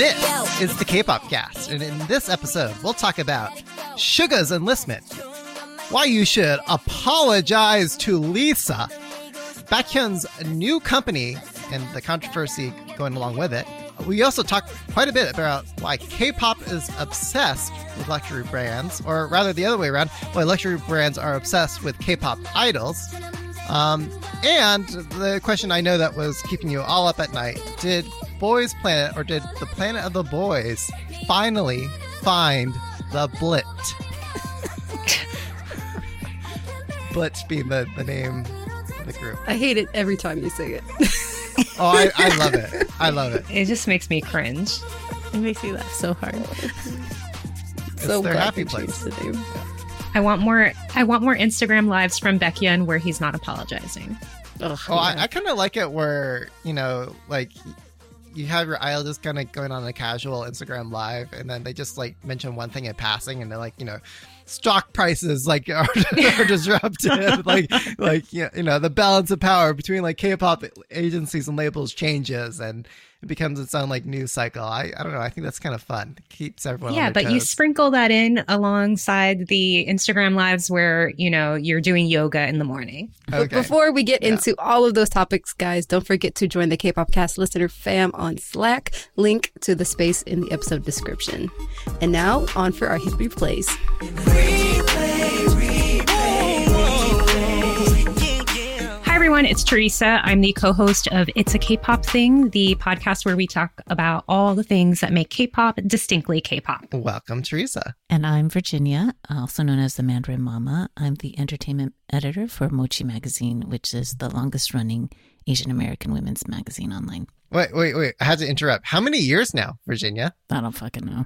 This is the K-Pop Cast, and in this episode, we'll talk about Suga's enlistment, why you should apologize to Lisa, Baekhyun's new company, and the controversy going along with it. We also talked quite a bit about why K-pop is obsessed with luxury brands, or rather the other way around, why luxury brands are obsessed with K-pop idols. And the question I know that was keeping you all up at night, did Boys Planet or did the Planet of the Boys finally find the Blit? Blit being the name of the group. I hate it every time you sing it. Oh, I love it. I love it. It just makes me cringe. It makes me laugh so hard. It's so their happy place to do. I want more Instagram lives from Baekhyun where he's not apologizing. Ugh, oh, yeah. I kind of like it where, you know, like you have your idol just kind of going on a casual Instagram live, and then they just like mention one thing in passing, and they're like, you know, stock prices like are disrupted, like you know, the balance of power between like K-pop agencies and labels changes, and it becomes its own like news cycle. I don't know. I think that's kind of fun. It keeps everyone on their toes. You sprinkle that in alongside the Instagram lives where, you know, you're doing yoga in the morning. Okay. But before we get into all of those topics, guys, don't forget to join the K-Pop Cast listener fam on Slack. Link to the space in the episode description. And now on for our hit replays. Everyone, it's Teresa. I'm the co-host of It's a K-Pop Thing, the podcast where we talk about all the things that make K-pop distinctly K-pop. Welcome, Teresa. And I'm Virginia, also known as the Mandarin Mama. I'm the entertainment editor for Mochi Magazine, which is the longest running Asian American women's magazine online. Wait. I had to interrupt. How many years now, Virginia? I don't fucking know.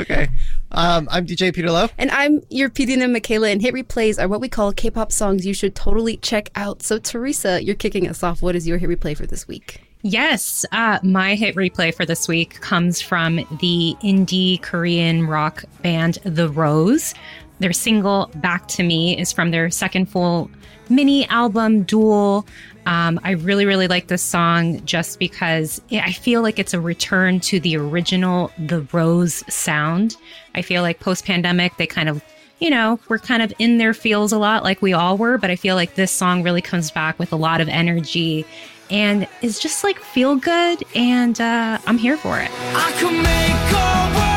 Okay. I'm DJ Peter Lowe. And I'm your PDN Michaela, and hit replays are what we call K-pop songs you should totally check out. So, Teresa, you're kicking us off. What is your hit replay for this week? Yes, my hit replay for this week comes from the indie Korean rock band The Rose. Their single Back to Me is from their second full mini album, Duel. I really like this song just because I feel like it's a return to the original The Rose sound. I feel like post-pandemic, they kind of, you know, we're kind of in their feels a lot like we all were, but I feel like this song really comes back with a lot of energy and is just like feel good, and I'm here for it. I can make a world.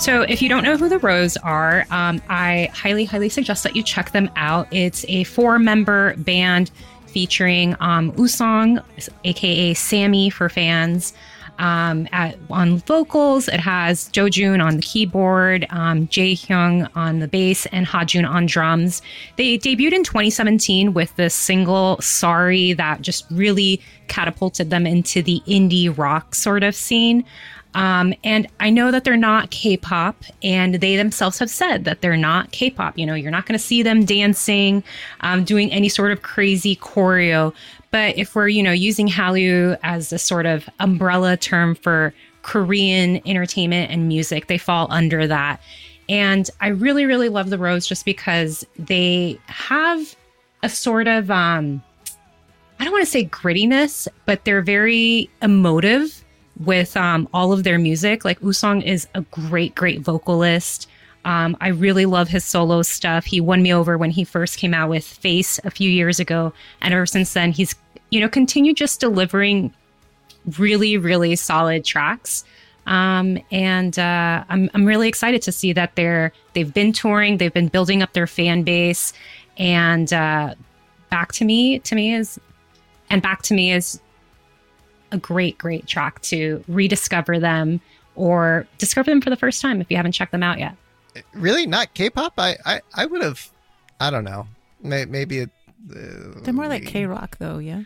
So if you don't know who The Rose are, I highly suggest that you check them out. It's a 4-member band featuring Usong, aka Sammy for fans, on vocals. It has Dojun on the keyboard, Jaehyung on the bass, and Hajun on drums. They debuted in 2017 with the single Sorry that just really catapulted them into the indie rock sort of scene. And I know that they're not K-pop, and they themselves have said that they're not K-pop. You know, you're not going to see them dancing, doing any sort of crazy choreo. But if we're, you know, using Hallyu as a sort of umbrella term for Korean entertainment and music, they fall under that. And I really love The Rose just because they have a sort of, I don't want to say grittiness, but they're very emotive with all of their music. Like Usong is a great vocalist. I really love his solo stuff. He won me over when he first came out with Face a few years ago, and ever since then he's, you know, continued just delivering really solid tracks. And I'm really excited to see that they've been touring, they've been building up their fan base, and Back to Me is a great track to rediscover them or discover them for the first time if you haven't checked them out yet. Really? Not K-pop? I would have, I don't know. Maybe they're more like K-rock though, yeah?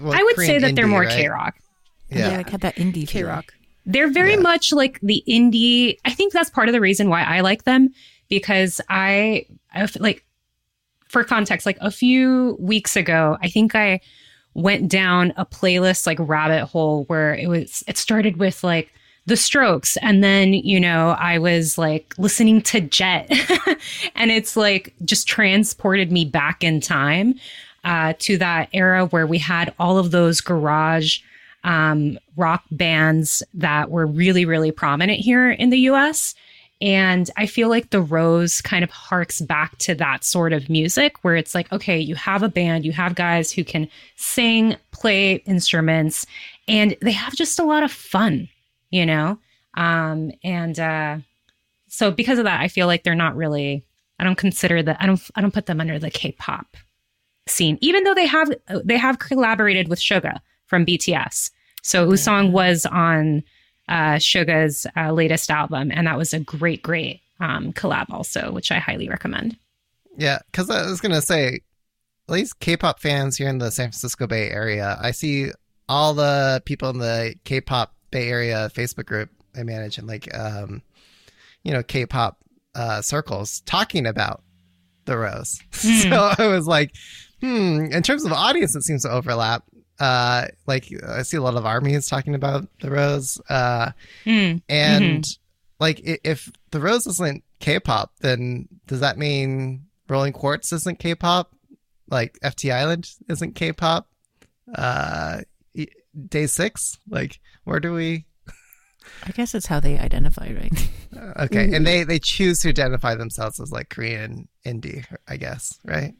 Well, I would say that they're more K-rock. Yeah, like had that indie K-rock. They're very much like the indie. I think that's part of the reason why I like them, because I like, for context, like a few weeks ago, I think I went down a playlist like rabbit hole where it started with like The Strokes. And then, you know, I was like listening to Jet and it's like just transported me back in time to that era where we had all of those garage rock bands that were really, really prominent here in the US. And I feel like The Rose kind of harks back to that sort of music where it's like, okay, you have a band, you have guys who can sing, play instruments, and they have just a lot of fun, you know? So because of that, I feel like they're not really, I don't put them under the K-pop scene, even though they have collaborated with Suga from BTS. So Usong was on Suga's latest album, and that was a great collab also, which I highly recommend. Yeah, because I was gonna say, at least K-pop fans here in the San Francisco Bay Area, I see all the people in the K-pop Bay Area Facebook group I manage and like K-pop circles talking about The Rose. So I was like, in terms of audience it seems to overlap. I see a lot of ARMYs talking about The Rose. If The Rose isn't K-pop, then does that mean Rolling Quartz isn't K-pop? Like FT Island isn't K-pop? Day 6? Like, where do we... I guess it's how they identify, right? Okay, and they choose to identify themselves as like Korean indie, I guess, right?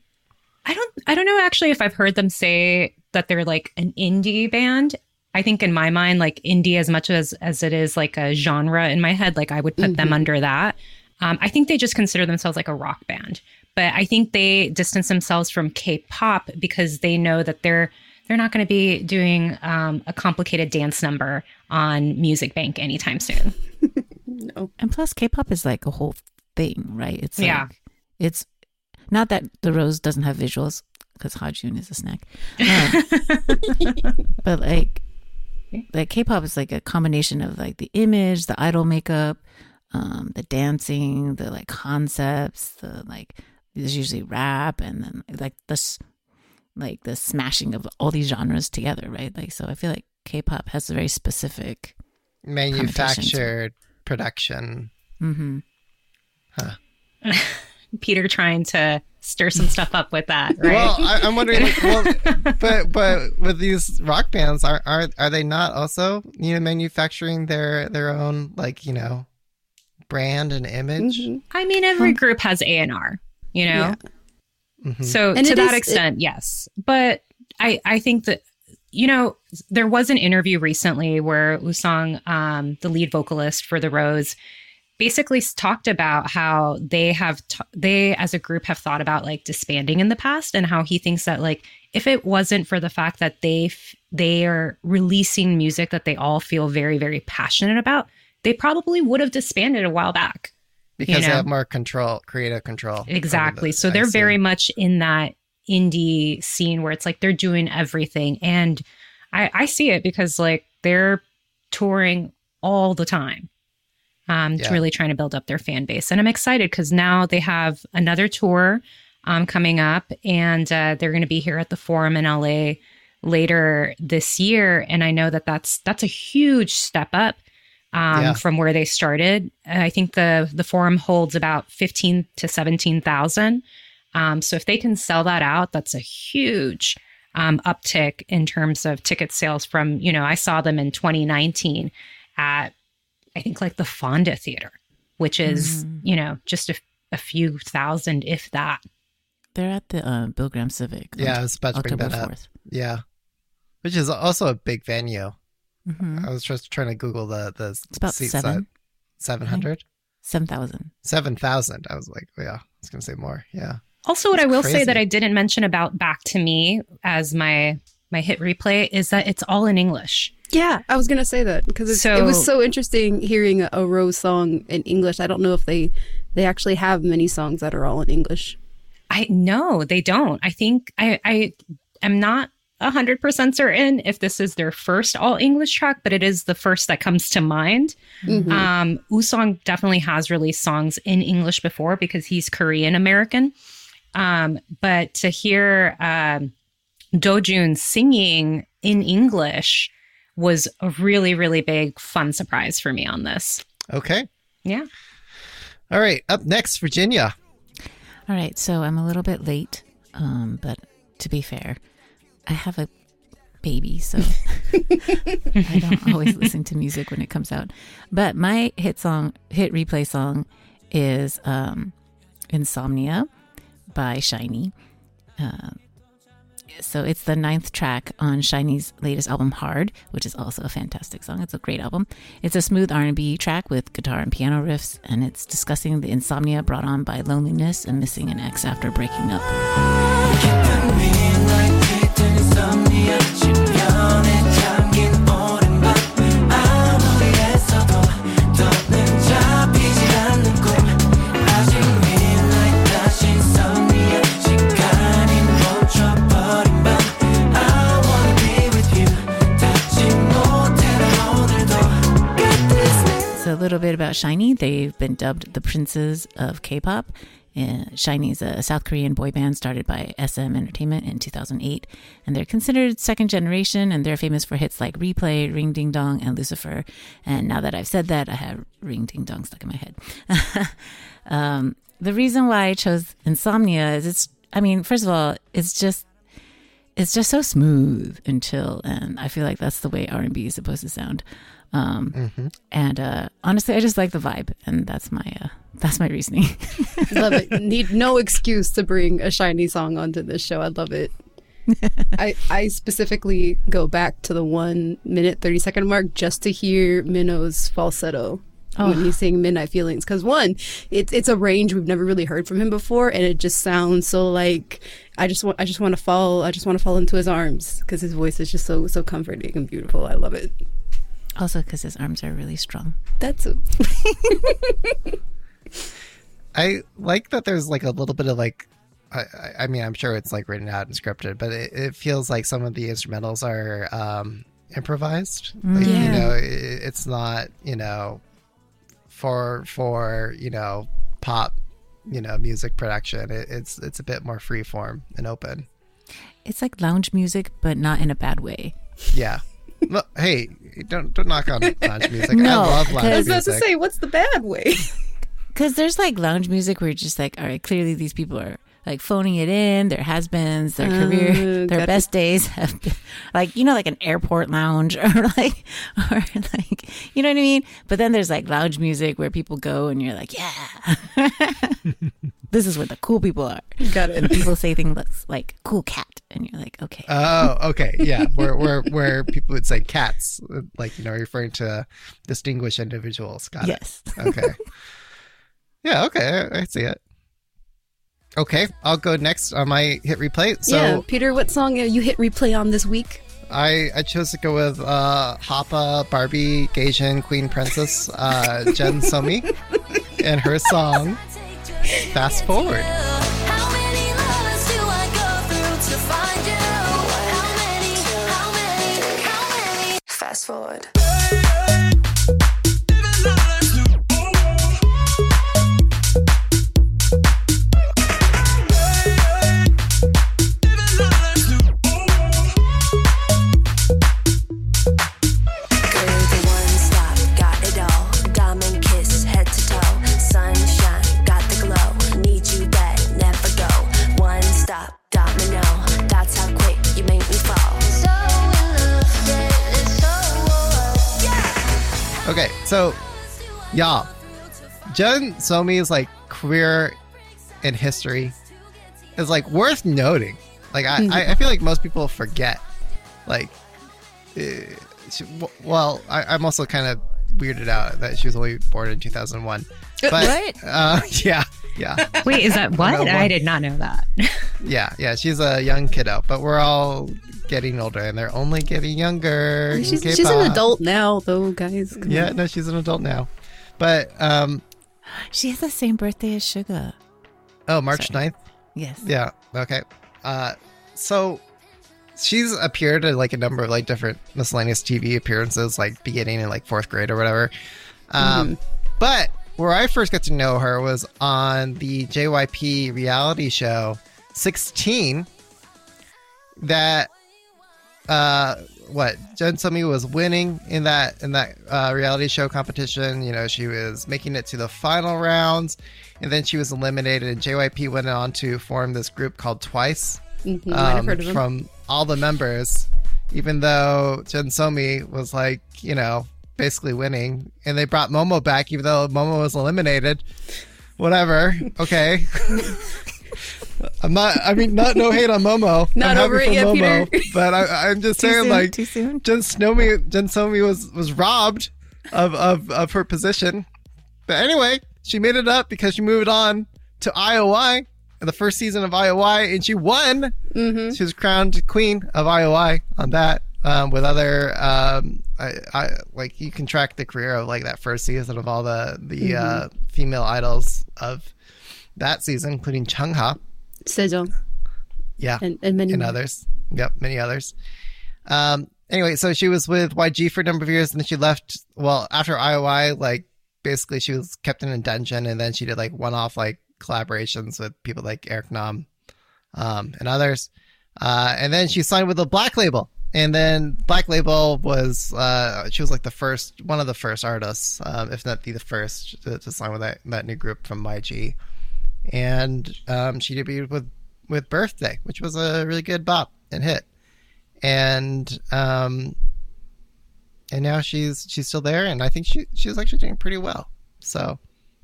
I don't know actually if I've heard them say that they're like an indie band. I think in my mind, like indie, as much as it is like a genre in my head, like I would put them under that. I think they just consider themselves like a rock band, but I think they distance themselves from K-pop because they know that they're not going to be doing a complicated dance number on Music Bank anytime soon. No. And plus, K-pop is like a whole thing, right? It's like, it's not that The Rose doesn't have visuals, because Hajun is a snack. But like K-pop is like a combination of like the image, the idol makeup, the dancing, the like concepts, the like there's usually rap, and then like this like the smashing of all these genres together, right? Like, so I feel like K-pop has a very specific manufactured production. Peter trying to stir some stuff up with that, right? Well, I'm wondering, like, but with these rock bands, are they not also, you know, manufacturing their own, like, you know, brand and image? I mean, every group has A&R, you know? Yeah. So and to that extent, yes. But I think that, you know, there was an interview recently where Usong, the lead vocalist for The Rose, basically talked about how they as a group have thought about like disbanding in the past, and how he thinks that like if it wasn't for the fact that they are releasing music that they all feel very, very passionate about, they probably would have disbanded a while back. Because they have more control, creative control. Exactly. So they're very much in that indie scene where it's like they're doing everything. And I see it because like they're touring all the time. Really trying to build up their fan base. And I'm excited because now they have another tour coming up, and they're going to be here at the Forum in LA later this year. And I know that that's a huge step up from where they started. I think the Forum holds about 15 to 17,000. So if they can sell that out, that's a huge uptick in terms of ticket sales from, you know, I saw them in 2019 at, I think like the Fonda Theater, which is, you know, just a few thousand, if that. They're at the Bill Graham Civic. Yeah, I was about to bring that up. Yeah. Which is also a big venue. I was just trying to Google the it's about seat size. 700? 7,000. 7,000. I was like, yeah, I was going to say more. Yeah. Also, what I will say that I didn't mention about Back to Me as my hit replay is that it's all in English. Yeah, I was going to say that because it was so interesting hearing a Rose song in English. I don't know if they actually have many songs that are all in English. No, they don't. I think I am not 100% certain if this is their first all English track, but it is the first that comes to mind. Mm-hmm. Usong definitely has released songs in English before because he's Korean American. But to hear Do-jun singing in English was a really, really big, fun surprise for me on this. Okay. Yeah. All right. Up next, Virginia. All right. So I'm a little bit late, but to be fair, I have a baby, so I don't always listen to music when it comes out. But my hit replay song is Insomnia by Shiny. So it's the 9th track on Shiny's latest album, Hard, which is also a fantastic song. It's a great album. It's a smooth R&B track with guitar and piano riffs, and it's discussing the insomnia brought on by loneliness and missing an ex after breaking up. A little bit about SHINee. They've been dubbed the Princes of K-pop. SHINee is a South Korean boy band started by SM Entertainment in 2008, and they're considered second generation, and they're famous for hits like Replay, Ring Ding Dong, and Lucifer. And now that I've said that, I have Ring Ding Dong stuck in my head. The reason why I chose Insomnia is first of all, it's just so smooth and chill, and I feel like that's the way R&B is supposed to sound. And honestly, I just like the vibe, and that's my reasoning. Love it. Need no excuse to bring a SHINee song onto this show. I love it. I specifically go back to the 1 minute 30 second mark just to hear Minho's falsetto when he's saying Midnight Feelings, because it's a range we've never really heard from him before, and it just sounds so like I just want to fall into his arms, because his voice is just so comforting and beautiful. I love it. Also, because his arms are really strong. That's it. I like that there's like a little bit of like, I'm sure it's like written out and scripted, but it feels like some of the instrumentals are improvised. Like, yeah. It's not, for pop, music production. It's a bit more free form and open. It's like lounge music, but not in a bad way. Yeah. Well, hey, don't knock on lounge music. No, I love lounge music. I was about to say, what's the bad way? Because there's like lounge music where you're just like, all right, clearly these people are like phoning it in. Their has-beens, their career, their best days have been, like, like an airport lounge or like, you know what I mean? But then there's like lounge music where people go and you're like, yeah, this is where the cool people are. Got it. And people say things like cool cat. And you're like, okay. Oh, okay. Yeah. Where people would say cats, like, referring to distinguished individuals. Got yes. it. Yes. Okay. Yeah. Okay. I see it. Okay. I'll go next on my hit replay. So, yeah. Peter, what song are you hit replay on this week? I chose to go with Hoppa, Barbie, Gaijin, Queen Princess, Jen Somi, and her song, Fast Forward. Fast forward. Okay, so, y'all, Jen Somi's, career in history is, worth noting. I feel like most people forget. I'm also kind of weirded out that she was only born in 2001. But, what? Yeah. Wait, is that what? I did not know that. Yeah, she's a young kiddo, but we're all getting older, and they're only getting younger. She's an adult now, though, guys. Yeah, no, she's an adult now. But she has the same birthday as Suga. Oh, March 9th? Yes. Yeah, okay. So she's appeared in like a number of like different miscellaneous TV appearances, like beginning in like fourth grade or whatever. But where I first got to know her was on the JYP reality show 16 that what Jeonsomi was winning in that reality show competition. You know, she was making it to the final rounds, and then she was eliminated. And JYP went on to form this group called Twice, from all the members, even though Jeonsomi was like, you know, basically winning, and they brought Momo back, even though Momo was eliminated. Whatever. Okay. No hate on Momo. Not over it yet, Momo, Peter. But I'm just saying, Jeonsomi was robbed of her position. But anyway, she made it up because she moved on to IOI, the first season of IOI, and she won. Mm-hmm. She was crowned queen of IOI on that. With other, I you can track the career of like that first season of all the female idols of that season, including Changha, Sejong, and many and others. Yep, many others. Anyway, so she was with YG for a number of years, and then she left. Well, after IOI, like basically she was kept in a dungeon, and then she did like one-off like collaborations with people like Eric Nam, and others, and then she signed with the Black Label. And then Black Label was, she was like one of the first artists, if not the first, to sign with that new group from YG. And she debuted with Birthday, which was a really good bop and hit. And now she's still there, and I think she's actually doing pretty well. So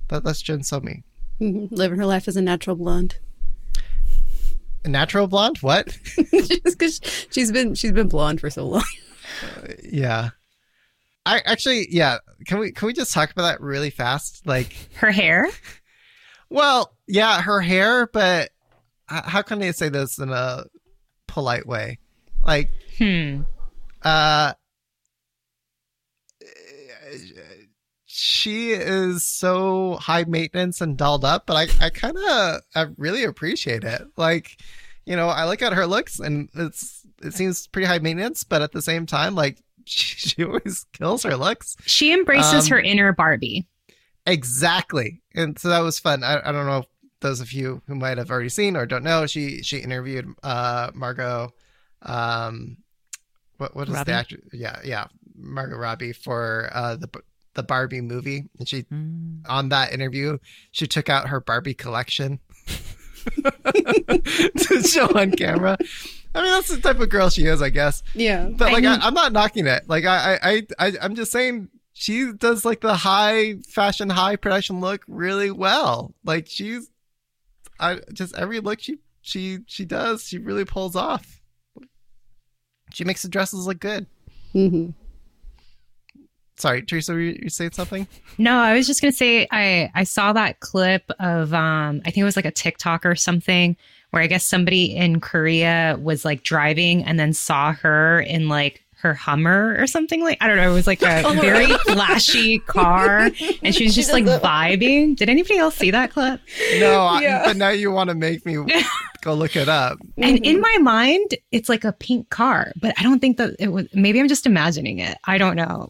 that's Jeonsomi. Living her life as a natural blonde. Natural blonde? What? Just because she's been blonde for so long. Yeah, I actually Can we just talk about that really fast? Like her hair. Well, yeah, her hair. But how can they say this in a polite way? Like, she is so high maintenance and dolled up, but I really appreciate it. Like, you know, I look at her looks and it seems pretty high maintenance, but at the same time, like she always kills her looks. She embraces her inner Barbie. Exactly. And so that was fun. I don't know if those of you who might have already seen or don't know, she interviewed Margot, what is Robbie? The actress? Yeah, Margot Robbie for the Barbie movie, and she on that interview she took out her Barbie collection to show on camera. I mean, that's the type of girl she is, I guess. Yeah, but like I'm not knocking it. Like I'm just saying she does like the high fashion, high production look really well. Like every look she does, she really pulls off. She makes the dresses look good. Mm-hmm. Sorry, Teresa, were you saying something? No, I was just going to say I saw that clip of, I think it was like a TikTok or something, where I guess somebody in Korea was like driving and then saw her in like her Hummer or something. Like, I don't know. It was like a very flashy car, and she was just like vibing. Did anybody else see that clip? No, yeah. But now you want to make me go look it up. And in my mind, it's like a pink car, but I don't think that it was. Maybe I'm just imagining it. I don't know.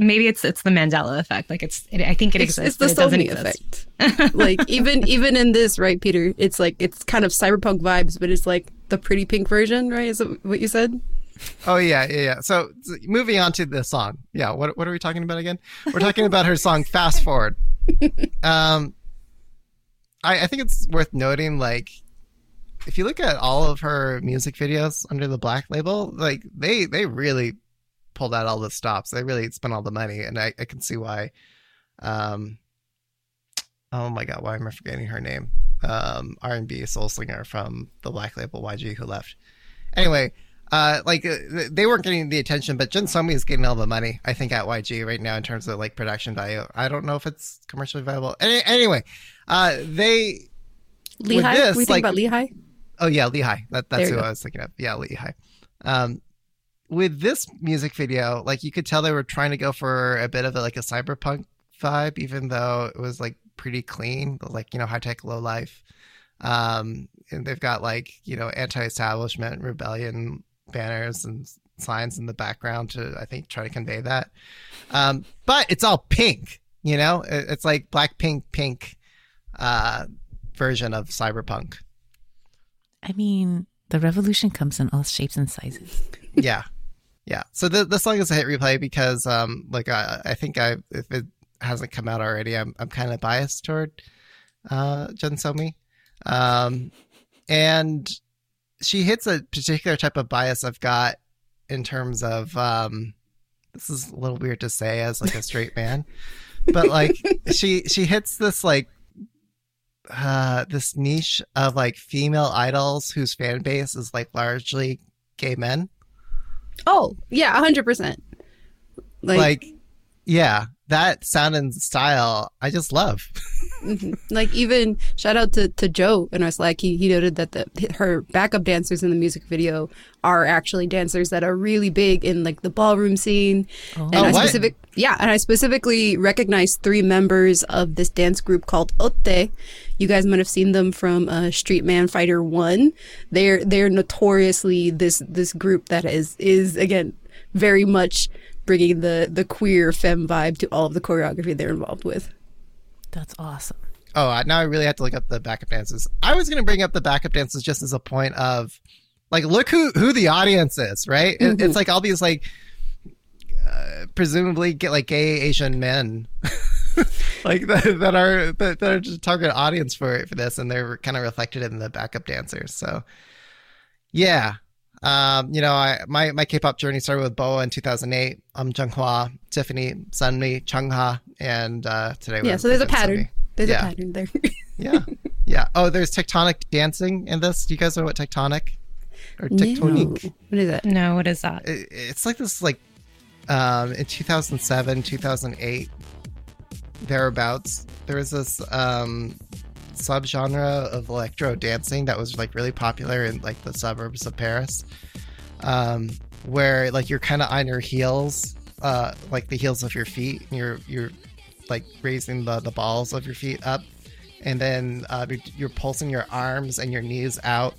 Maybe it's the Mandela effect. Like I think it exists. It's the Sony effect. Like even in this, right, Peter? It's like it's kind of cyberpunk vibes, but it's like the pretty pink version, right? Is that what you said? Oh, yeah. So moving on to the song. Yeah, what are we talking about again? We're talking about her song, Fast Forward. I think it's worth noting, like, if you look at all of her music videos under the Black Label, like, they really pulled out all the stops. They really spent all the money, and I can see why. Oh, my God, why am I forgetting her name? R&B soul singer from the Black Label, YG, who left. Anyway... they weren't getting the attention, but Jeonsomi is getting all the money, I think, at YG right now in terms of like production value. I don't know if it's commercially viable. Anyway, they Lehigh. This, we think like, about Lehigh. Oh yeah, Lehigh. That's who go. I was thinking of. Yeah, Lehigh. With this music video, like you could tell they were trying to go for a bit of like a cyberpunk vibe, even though it was like pretty clean, like, you know, high tech, low life. And they've got like, you know, anti-establishment rebellion banners and signs in the background to, I think, try to convey that. But it's all pink, you know? It's like Blackpink pink version of cyberpunk. I mean, the revolution comes in all shapes and sizes. Yeah. Yeah. So the song is a hit replay because, I think if it hasn't come out already, I'm kind of biased toward Gensomi. And she hits a particular type of bias I've got in terms of, this is a little weird to say as like a straight man, but like she hits this like, this niche of like female idols whose fan base is like largely gay men. Oh yeah, 100%. Like yeah, that sound and style I just love. Mm-hmm. Like even shout out to Joe in our Slack. He noted that her backup dancers in the music video are actually dancers that are really big in like the ballroom scene. Oh. And I specifically recognized three members of this dance group called Otte. You guys might have seen them from Street Man Fighter 1. They're notoriously this group that is again very much bringing the queer femme vibe to all of the choreography they're involved with. That's awesome. Oh, now I really have to look up the backup dances. I was going to bring up the backup dances just as a point of, like, look who the audience is, right? Mm-hmm. It's like all these, like, presumably gay Asian men, like that are just target audience for this, and they're kind of reflected in the backup dancers. So, yeah. You know, my K-pop journey started with BoA in 2008. Junghwa, Tiffany, Sunmi, Chungha, and today we're... Yeah, so there's a pattern. Sunmi. There's a pattern there. Yeah. Yeah. Oh, there's tectonic dancing in this. Do you guys know what tectonic or tectonic? No. What is that? No, what is that? It's like this, like, in 2007, 2008, thereabouts, there was this subgenre of electro dancing that was like really popular in like the suburbs of Paris, where like you're kind of on your heels, like the heels of your feet, and you're like raising the balls of your feet up, and then you're pulsing your arms and your knees out,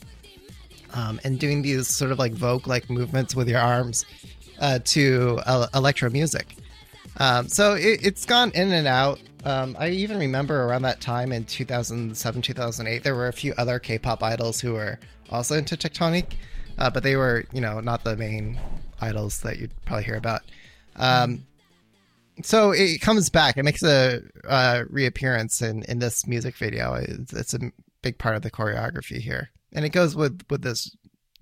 and doing these sort of like Vogue like movements with your arms to electro music. So it's gone in and out. I even remember around that time in 2007, 2008, there were a few other K-pop idols who were also into Tectonic, but they were, you know, not the main idols that you'd probably hear about. So it comes back. It makes a reappearance in this music video. It's a big part of the choreography here. And it goes with this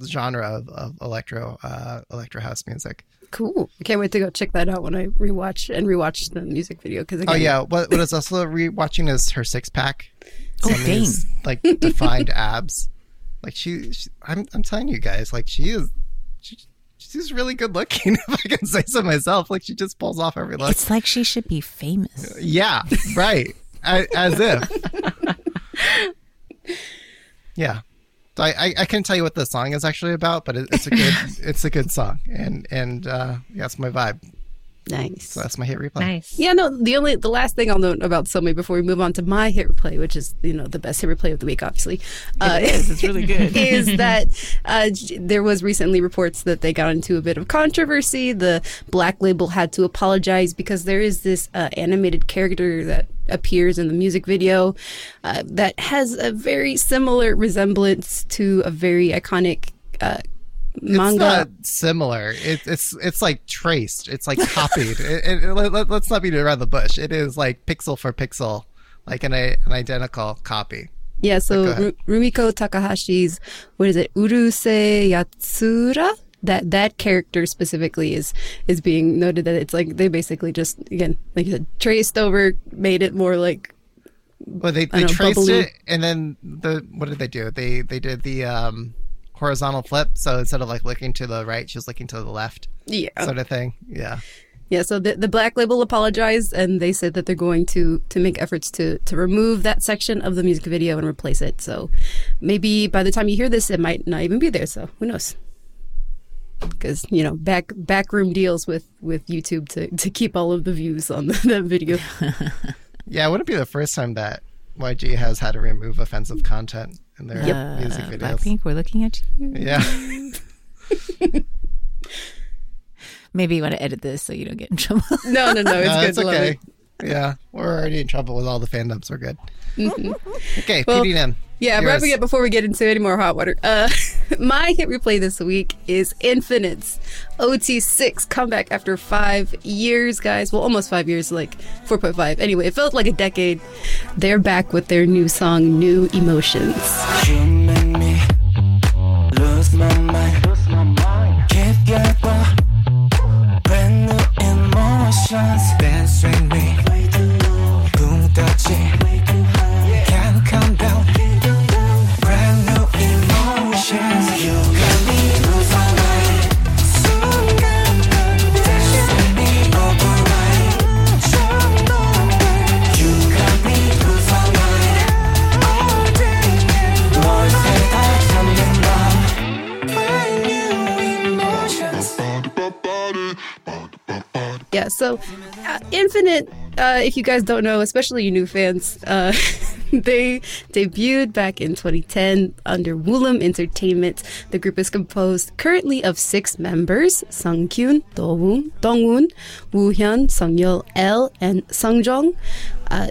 genre of electro house music. Cool. I can't wait to go check that out when I rewatch the music video. Because again... Oh, yeah. What is also rewatching is her six-pack. Oh, dang. These, like, defined abs. Like, she I'm telling you guys, like, she's really good looking, if I can say so myself. Like, she just pulls off every look. It's like she should be famous. Yeah, right. As if. Yeah. So I can't tell you what the song is actually about, but it's a good song, and that's my vibe. Nice. So that's my hit replay. Nice. Yeah. No. The last thing I'll note about Somi before we move on to my hit replay, which is the best hit replay of the week, obviously. It is. It's really good. Is that there was recently reports that they got into a bit of controversy. The Black Label had to apologize because there is this animated character that appears in the music video that has a very similar resemblance to a very iconic manga. It's not similar. It's like traced. It's like copied. Let's not beat around the bush. It is like pixel for pixel, like an identical copy. Yeah. So Rumiko Takahashi's Urusei Yatsura. That character specifically is being noted that it's like they basically just, again, like you said, traced over, made it more like... Well, they traced bubbly. It, and then what did they do? They did the horizontal flip, so instead of like looking to the right, she was looking to the left. Yeah, sort of thing. Yeah. Yeah, so the Black Label apologized, and they said that they're going to make efforts to remove that section of the music video and replace it. So maybe by the time you hear this, it might not even be there, so who knows? Because, you know, backroom deals with YouTube to keep all of the views on that video. Yeah, it wouldn't be the first time that YG has had to remove offensive content in their music videos. Blackpink, we're looking at you. Yeah. Maybe you want to edit this so you don't get in trouble. No, it's good. It's okay. Yeah, we're already in trouble with all the fandoms. We're good. Mm-hmm. Okay, well, PD&M. Yeah, wrapping up before we get into any more hot water. My hit replay this week is Infinite's OT6 comeback after 5 years, guys. Well, almost 5 years, like 4.5. Anyway, it felt like a decade. They're back with their new song, New Emotions. You made me lose my mind. Can't get by. Brand new emotions. Dance with me. Boom, touch it. Can't come down. Yeah, so Infinite, if you guys don't know, especially you new fans, they debuted back in 2010 under Woolum Entertainment. The group is composed currently of 6 members: Sangkyun, Dongwoon, Woohyun, Sungyeol, L, and Sungjong.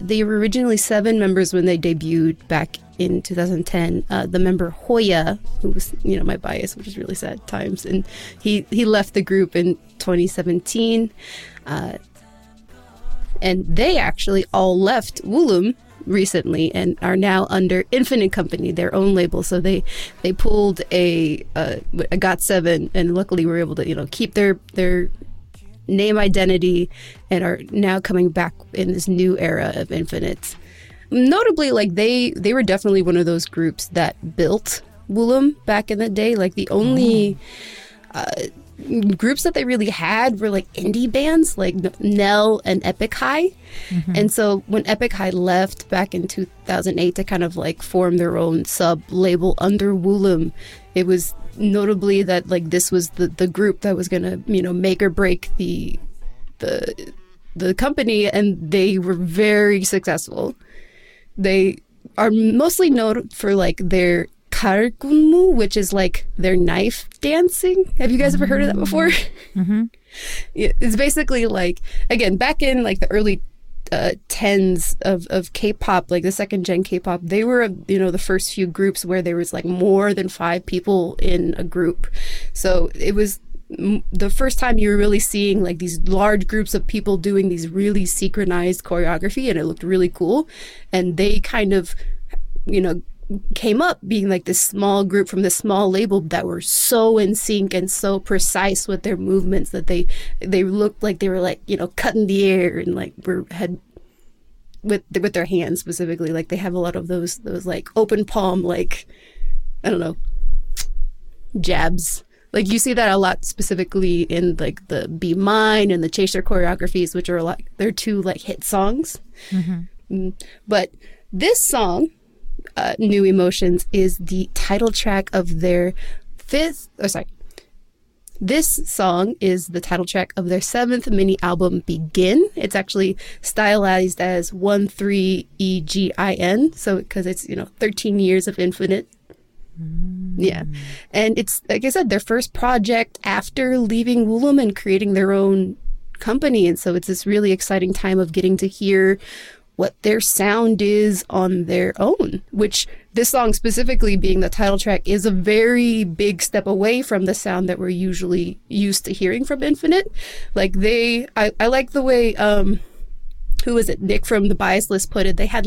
They were originally 7 members when they debuted back in 2010. The member Hoya, who was, my bias, which is really sad times, and he left the group in 2017. And they actually all left Woolum recently and are now under Infinite Company, their own label. So they pulled a GOT7, and luckily were able to keep their name identity, and are now coming back in this new era of Infinite. Notably, they were definitely one of those groups that built Woolum back in the day. Like, the only groups that they really had were like indie bands, like Nell and Epic High. Mm-hmm. And so when Epic High left back in 2008 to kind of form their own sub label under Woolum, it was notably that this was the group that was gonna make or break the company, and they were very successful. They are mostly known for their kargunmu, which is their knife dancing. Have you guys ever heard of that before? Mm-hmm. It's basically again, back in the early tens of K-pop, the second gen K-pop, they were the first few groups where there was more than 5 people in a group. So it was the first time you were really seeing these large groups of people doing these really synchronized choreography, and it looked really cool. And they kind of came up being this small group from this small label that were so in sync and so precise with their movements that they looked like they were cutting the air, and with their hands specifically. They have a lot of those open palm, I don't know, jabs. You see that a lot specifically in the Be Mine and the Chaser choreographies, which are they're 2 hit songs. Mm-hmm. But this song, New Emotions, is the title track of their seventh mini album, Begin. It's actually stylized as 13EGIN, so because it's 13 years of Infinite. Yeah, and it's, like I said, their first project after leaving Woolum and creating their own company, and so it's this really exciting time of getting to hear what their sound is on their own, which this song specifically being the title track is a very big step away from the sound that we're usually used to hearing from Infinite. I like the way, who is it, Nick from The Bias List put it, they had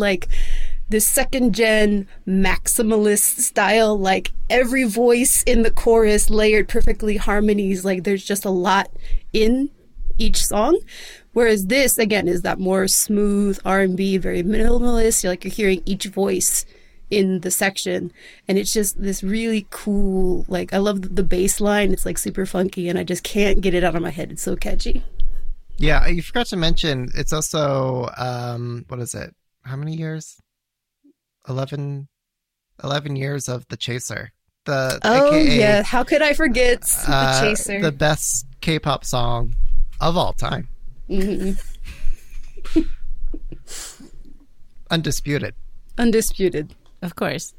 this second gen maximalist style, every voice in the chorus layered perfectly harmonies, there's just a lot in each song. Whereas this, again, is that more smooth R&B, very minimalist, you're hearing each voice in the section, and it's just this really cool, I love the bass line, it's super funky, and I just can't get it out of my head, it's so catchy. Yeah, you forgot to mention, it's also, what is it, how many years? 11 years of The Chaser. AKA, yeah, how could I forget The Chaser? The best K-pop song of all time. Mm-hmm. Undisputed. Of course.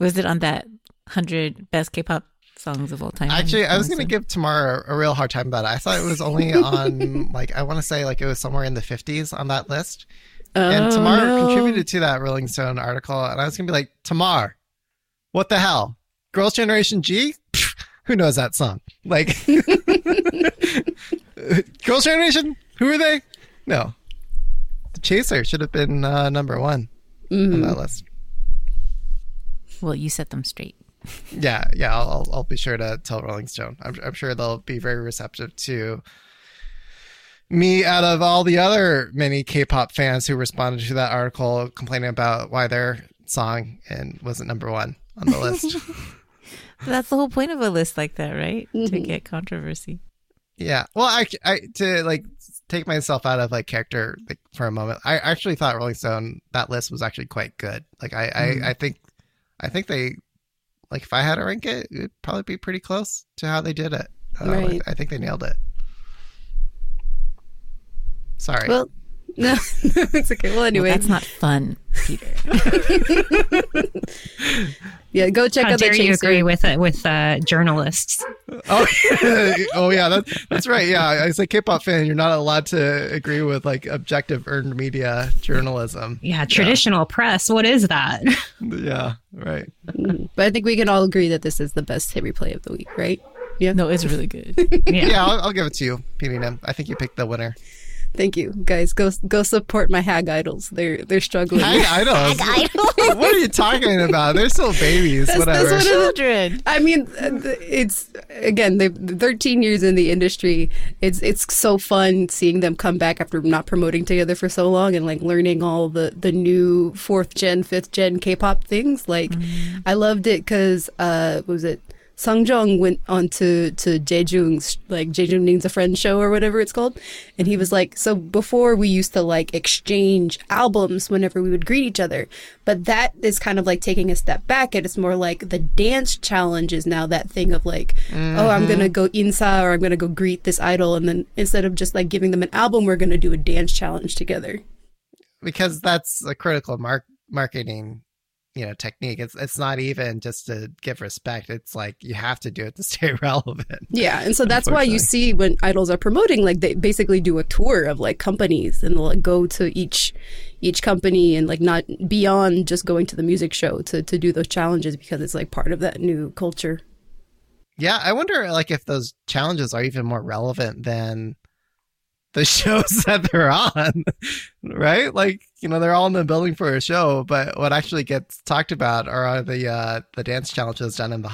Was it on that 100 best K-pop songs of all time. Actually, I was going to give Tamara a real hard time about it. I thought it was only on, like, I want to say, like, it was somewhere in the 50s on that list. Oh, and Tamar contributed to that Rolling Stone article. And I was going to be like, Tamar, what the hell? Girls' Generation G? Pfft, who knows that song? Like, Girls' Generation? Who are they? No. The Chaser should have been number one on that list. Well, you set them straight. Yeah. I'll be sure to tell Rolling Stone. I'm sure they'll be very receptive to me out of all the other many K-pop fans who responded to that article complaining about why their song wasn't number one on the list. That's the whole point of a list like that, right? To get controversy. Yeah. Well, I to like take myself out of like character like, for a moment. I actually thought Rolling Stone, that list was actually quite good. Like I think they, like, if I had to rank it, it'd probably be pretty close to how they did it. Right. I think they nailed it. Sorry. Well, no, it's okay. Well, anyway. Well, that's not fun, Peter. Yeah, go check out the Chaser. How dare you agree with journalists? Oh, yeah, that's right. Yeah, as a K-pop fan, you're not allowed to agree with, like, objective earned media journalism. Yeah, traditional press. What is that? Yeah, right. But I think we can all agree that this is the best hit replay of the week, right? Yeah. No, it's really good. Yeah, I'll give it to you, Peter. I think you picked the winner. Thank you, guys. Go support my hag idols. They're struggling. Hag idols? What are you talking about? They're still babies. Whatever. Those children. I mean, it's, again, they're 13 years in the industry. It's so fun seeing them come back after not promoting together for so long and like learning all the new 4th gen, 5th gen K-pop things. Like, I loved it because, what was it? Sangjong went on to Jaejoong's, like, Jaejoong Needs a Friend show or whatever it's called. And he was like, so before we used to, like, exchange albums whenever we would greet each other. But that is kind of, like, taking a step back. And it's more like the dance challenge is now that thing of, like, oh, I'm going to go insa or I'm going to go greet this idol. And then instead of just, like, giving them an album, we're going to do a dance challenge together. Because that's a critical marketing technique. It's not even just to give respect. It's like you have to do it to stay relevant. Yeah, and so that's why you see when idols are promoting, like they basically do a tour of like companies and they'll like, go to each company and like not beyond just going to the music show to do those challenges because it's like part of that new culture. Yeah, I wonder like if those challenges are even more relevant than the shows that they're on, right? Like, they're all in the building for a show, but what actually gets talked about are the dance challenges done in the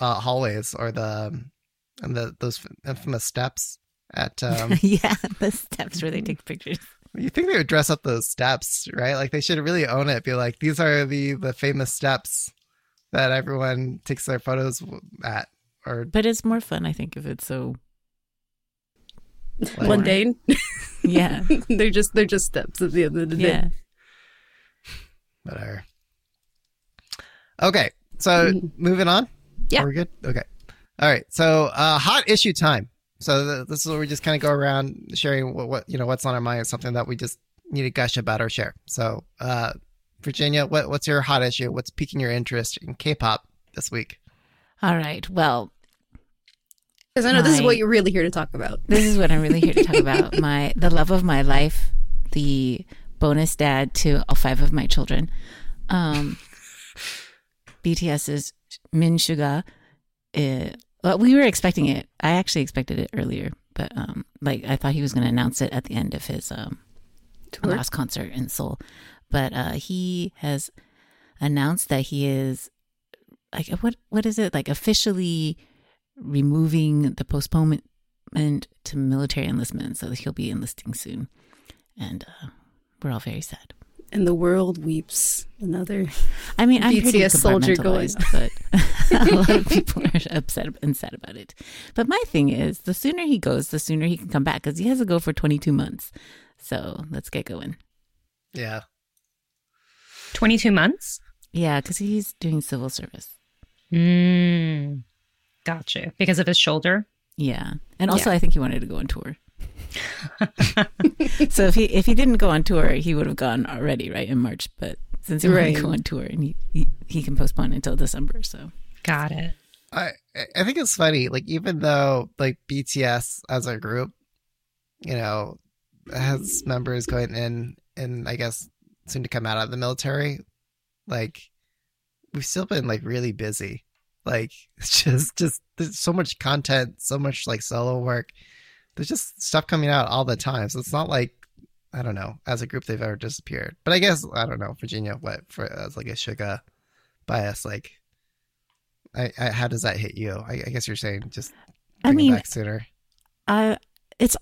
hallways or those infamous steps at... yeah, the steps where they take pictures. You think they would dress up those steps, right? Like, they should really own it. Be like, these are the famous steps that everyone takes their photos at. But it's more fun, I think, if it's so... mundane. Yeah. they're just steps at the end of the day. Yeah. Whatever. Okay. So moving on. Yeah. We're good. Okay. All right. So hot issue time. So this is where we just kind of go around sharing what what's on our mind, something that we just need to gush about or share. So Virginia, what's your hot issue? What's piquing your interest in K-pop this week? All right. Well, because I know this is what you're really here to talk about. This is what I'm really here to talk about. The love of my life, the bonus dad to all 5 of my children. BTS's Min Suga. Well, we were expecting it. I actually expected it earlier, but I thought he was going to announce it at the end of his last concert in Seoul. But he has announced that he is like what is it like officially removing the postponement to military enlistment, so that he'll be enlisting soon, and we're all very sad. And the world weeps. Another, I'm BTS soldier going, but a lot of people are upset and sad about it. But my thing is, the sooner he goes, the sooner he can come back, because he has to go for 22 months. So let's get going. Yeah, 22 months. Yeah, because he's doing civil service. Gotcha. Because of his shoulder. Yeah. And also I think he wanted to go on tour. So if he didn't go on tour, he would have gone already, right, in March. But since he wanted to go on tour, and he can postpone until December. So got it. I think it's funny, like, even though, like, BTS as a group, you know, has members going in and I guess soon to come out of the military, like, we've still been, like, really busy. Like, it's just there's so much content, so much, like, solo work. There's just stuff coming out all the time. So it's not like, I don't know, as a group they've ever disappeared. But I guess, I don't know, Virginia, what, for as, like, a Suga bias, like, I how does that hit you? I guess you're saying just bring it back sooner. It's,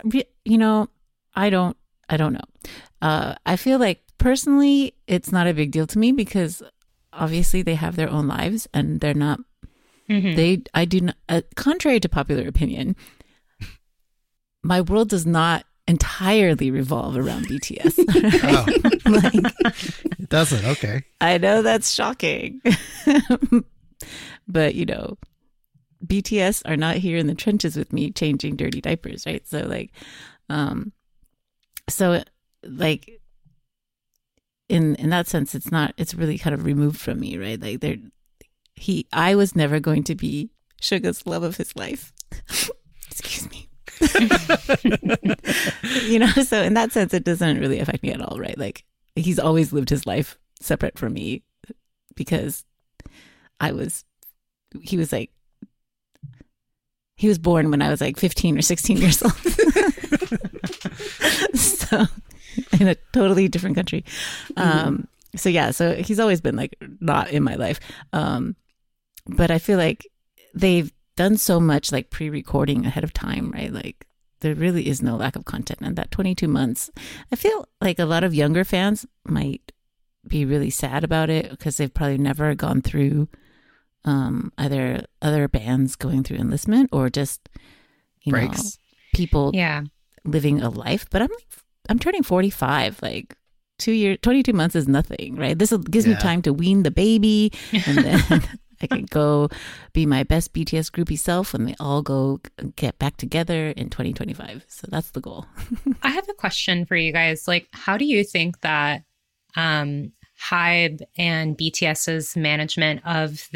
you know, I don't know. I feel like personally it's not a big deal to me because obviously they have their own lives and they're not. Mm-hmm. I do not. Contrary to popular opinion, my world does not entirely revolve around BTS. Right? Oh. Like, it doesn't. Okay. I know that's shocking. But, you know, BTS are not here in the trenches with me changing dirty diapers, right? So, like, in that sense, it's not, it's really kind of removed from me, right? Like, I was never going to be Suga's love of his life. Excuse me. You know, so in that sense, it doesn't really affect me at all, right? Like, he's always lived his life separate from me because he was born when I was like 15 or 16 years old. So in a totally different country. So yeah, so he's always been like not in my life. But I feel like they've done so much like pre-recording ahead of time, right? Like there really is no lack of content. And that 22 months, I feel like a lot of younger fans might be really sad about it because they've probably never gone through either other bands going through enlistment or just, you breaks. Know, people living a life. But I'm turning 45, like 22 months is nothing, right? This gives me time to wean the baby and then I can go be my best BTS groupie self when they all go get back together in 2025. So that's the goal. I have a question for you guys. Like, how do you think that HYBE and BTS's management of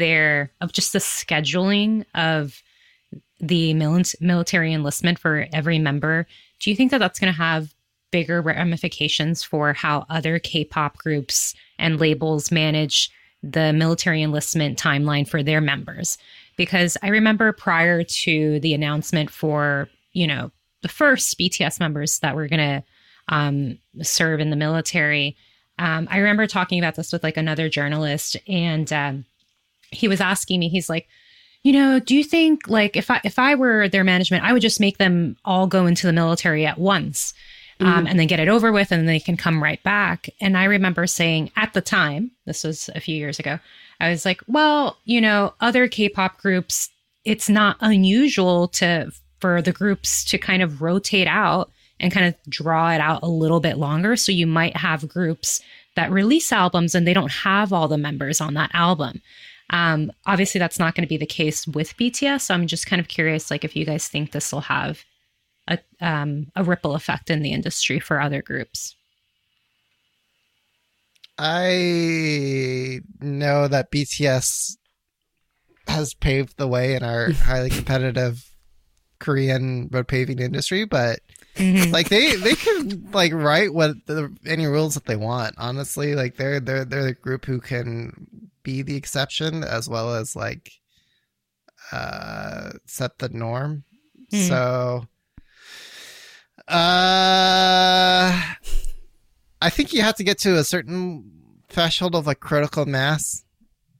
just the scheduling of the military enlistment for every member, do you think that that's going to have bigger ramifications for how other K-pop groups and labels manage the military enlistment timeline for their members? Because I remember prior to the announcement for, you know, the first BTS members that were going to serve in the military, I remember talking about this with like another journalist, and he was asking me, he's like, you know, do you think like if I were their management, I would just make them all go into the military at once and then get it over with and then they can come right back. And I remember saying at the time, this was a few years ago, I was like, well, you know, other K-pop groups, it's not unusual for the groups to kind of rotate out and kind of draw it out a little bit longer. So you might have groups that release albums and they don't have all the members on that album. Obviously, that's not going to be the case with BTS. So I'm just kind of curious, like, if you guys think this will have a ripple effect in the industry for other groups. I know that BTS has paved the way in our highly competitive Korean road paving industry, but like they can like write any rules that they want. Honestly, like they're the group who can be the exception as well as like set the norm. So I think you have to get to a certain threshold of like critical mass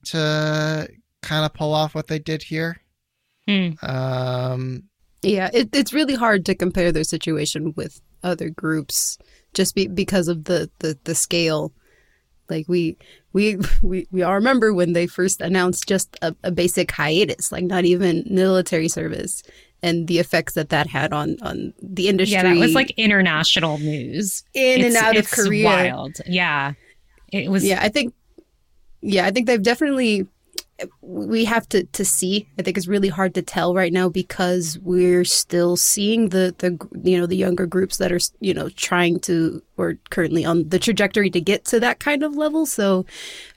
to kind of pull off what they did here. Yeah, it's really hard to compare their situation with other groups just because of the scale. Like we all remember when they first announced just a basic hiatus, like not even military service, and the effects that had on the industry. Yeah, that was like international news out of Korea. Wild. Yeah, it was. Yeah, I think they've definitely. We have to see. I think it's really hard to tell right now because we're still seeing the younger groups that are, you know, trying to or currently on the trajectory to get to that kind of level. So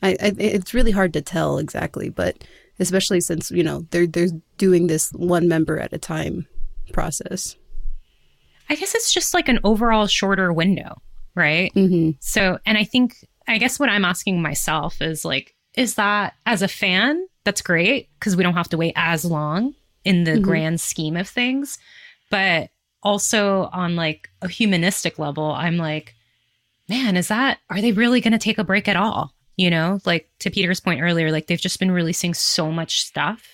it's really hard to tell exactly. But especially since, you know, they're doing this one member at a time process. I guess it's just like an overall shorter window, right? Mm-hmm. So, and I guess what I'm asking myself is like, is that as a fan, that's great because we don't have to wait as long in the mm-hmm. grand scheme of things. But also on like a humanistic level, I'm like, man, are they really going to take a break at all? You know, like to Peter's point earlier, like they've just been releasing so much stuff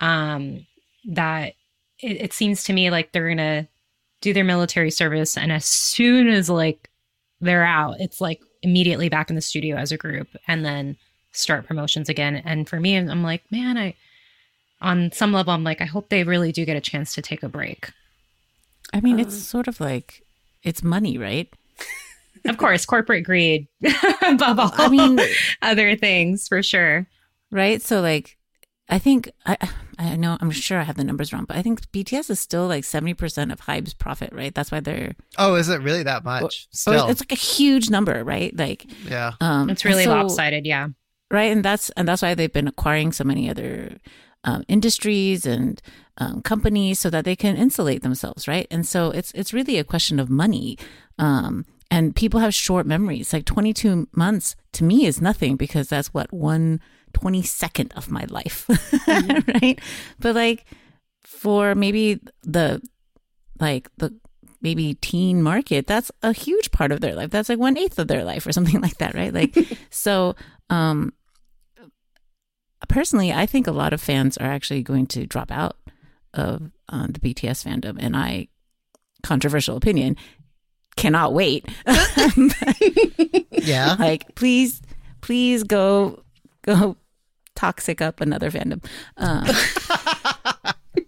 that it seems to me like they're going to do their military service. And as soon as like they're out, it's like immediately back in the studio as a group and then start promotions again. And for me, I'm like, man, on some level, I'm like, I hope they really do get a chance to take a break. I mean, it's sort of like, it's money, right? Of course, corporate greed above all other things, for sure. Right? So like, I think, I know, I'm sure I have the numbers wrong, but I think BTS is still like 70% of HYBE's profit, right? That's why they're... Oh, is it really that much? Still, it's like a huge number, right? Like, yeah, it's really lopsided, yeah. Right, and that's why they've been acquiring so many other industries and companies so that they can insulate themselves, right? And so it's really a question of money, and people have short memories. Like 22 months to me is nothing because that's what 1/22 of my life, mm-hmm. right? But like for maybe the teen market, that's a huge part of their life. That's like 1/8 of their life or something like that, right? Like so. Personally, I think a lot of fans are actually going to drop out of the BTS fandom, and I, controversial opinion, cannot wait. Yeah, like please go toxic up another fandom,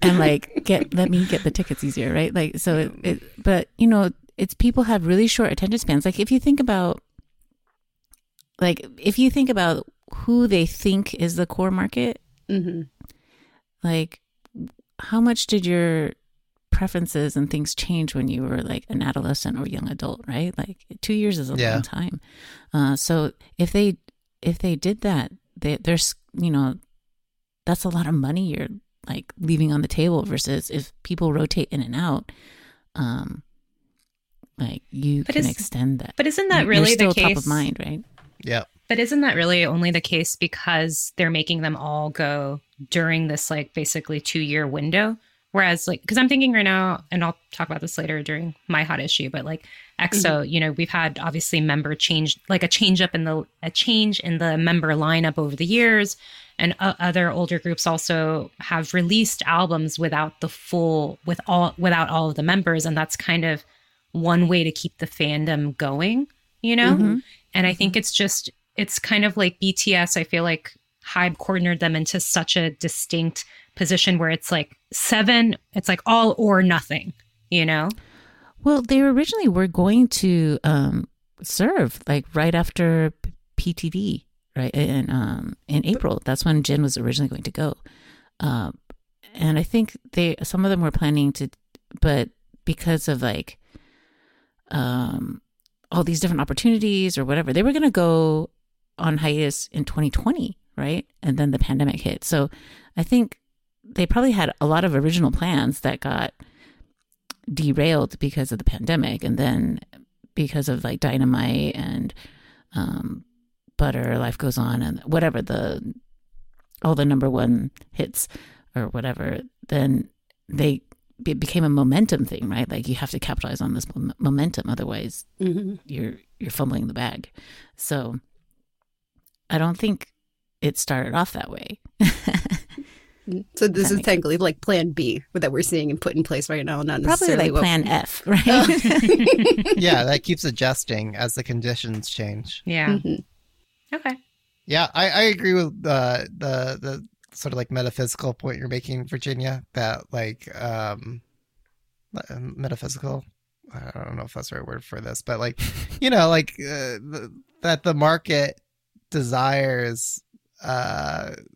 and like let me get the tickets easier, right? Like so, but you know, it's people have really short attention spans. Like if you think about who they think is the core market, mm-hmm. like how much did your preferences and things change when you were like an adolescent or young adult, right? Like 2 years is a long time. So if they did that, there's, you know, that's a lot of money you're like leaving on the table versus if people rotate in and out, like you can extend that. But isn't that really the case? Top of mind, right? Yeah. But isn't that really only the case because they're making them all go during this like basically 2-year window? Whereas like, because I'm thinking right now, and I'll talk about this later during my hot issue, but like EXO, mm-hmm. you know, we've had obviously member change, like a change in the member lineup over the years, and other older groups also have released albums without all of the members, and that's kind of one way to keep the fandom going, you know. Mm-hmm. And I think it's kind of like BTS. I feel like HYBE cornered them into such a distinct position where it's like it's like all or nothing, you know? Well, they originally were going to serve like right after PTV, right? And in April, that's when Jin was originally going to go. And I think some of them were planning to, but because of like, all these different opportunities or whatever, they were going to go on hiatus in 2020, right? And then the pandemic hit. So I think they probably had a lot of original plans that got derailed because of the pandemic, and then because of like Dynamite and Butter, Life Goes On, and whatever all the #1 hits or whatever, then it became a momentum thing, right? Like you have to capitalize on this momentum, otherwise mm-hmm. you're fumbling the bag. So I don't think it started off that way. So this is technically like plan B that we're seeing and put in place right now, not probably necessarily like plan F, right? Yeah, that keeps adjusting as the conditions change. Yeah. Mm-hmm. Okay. Yeah, I agree with the sort of like metaphysical point you're making, Virginia, that like metaphysical, I don't know if that's the right word for this, but like, you know, like that the market desires,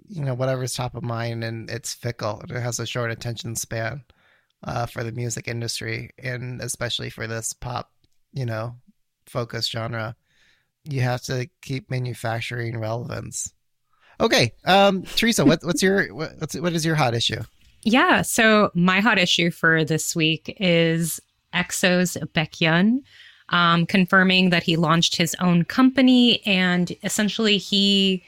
you know, whatever's top of mind, and it's fickle and it has a short attention span for the music industry, and especially for this pop, you know, focused genre, you have to keep manufacturing relevance. Okay. Teresa, what is your hot issue? Yeah. So my hot issue for this week is EXO's Baekhyun, confirming that he launched his own company, and essentially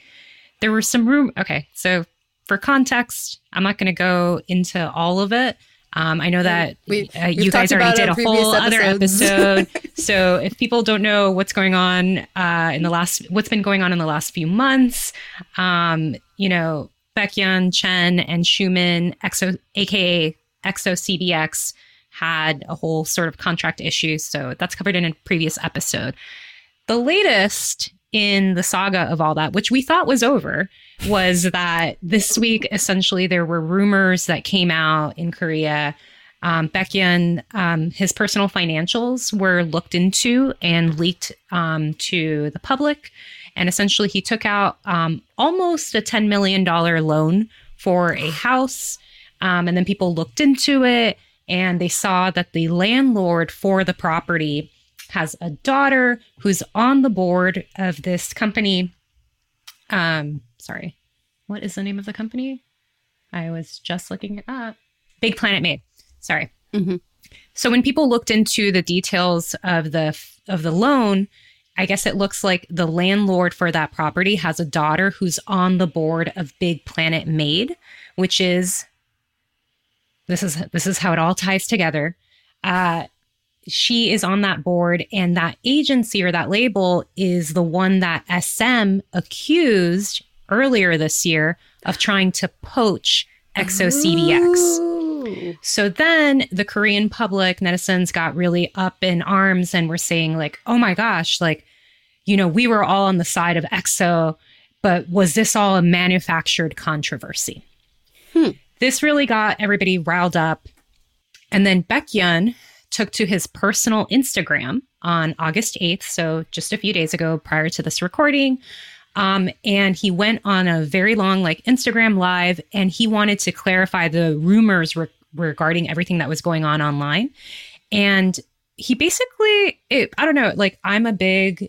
there were some rumors. Okay. So for context, I'm not going to go into all of it. I know that you guys already did a whole other episode. So if people don't know what's going on what's been going on in the last few months, Baekhyun, Chen, and Schumann, EXO, aka EXO-CDX, had a whole sort of contract issue. So that's covered in a previous episode. The latest in the saga of all that, which we thought was over, was that this week, essentially, there were rumors that came out in Korea. Baekhyun, his personal financials were looked into and leaked to the public. And essentially, he took out almost a $10 million loan for a house. And then people looked into it, and they saw that the landlord for the property has a daughter who's on the board of this company. Sorry, what is the name of the company? I was just looking it up. Big Planet Made. Sorry. Mm-hmm. So when people looked into the details of the loan, I guess it looks like the landlord for that property has a daughter who's on the board of Big Planet Made, which is this is how it all ties together. She is on that board, and that agency or that label is the one that SM accused earlier this year of trying to poach EXO-CDX. Ooh. So then the Korean public netizens got really up in arms and were saying, like, oh my gosh, like, we were all on the side of EXO, but was this all a manufactured controversy? This really got everybody riled up. And then Baekhyun took to his personal Instagram on August 8th, so just a few days ago prior to this recording, and he went on a very long Instagram live, and he wanted to clarify the rumors regarding everything that was going on online. And he basically, I'm a big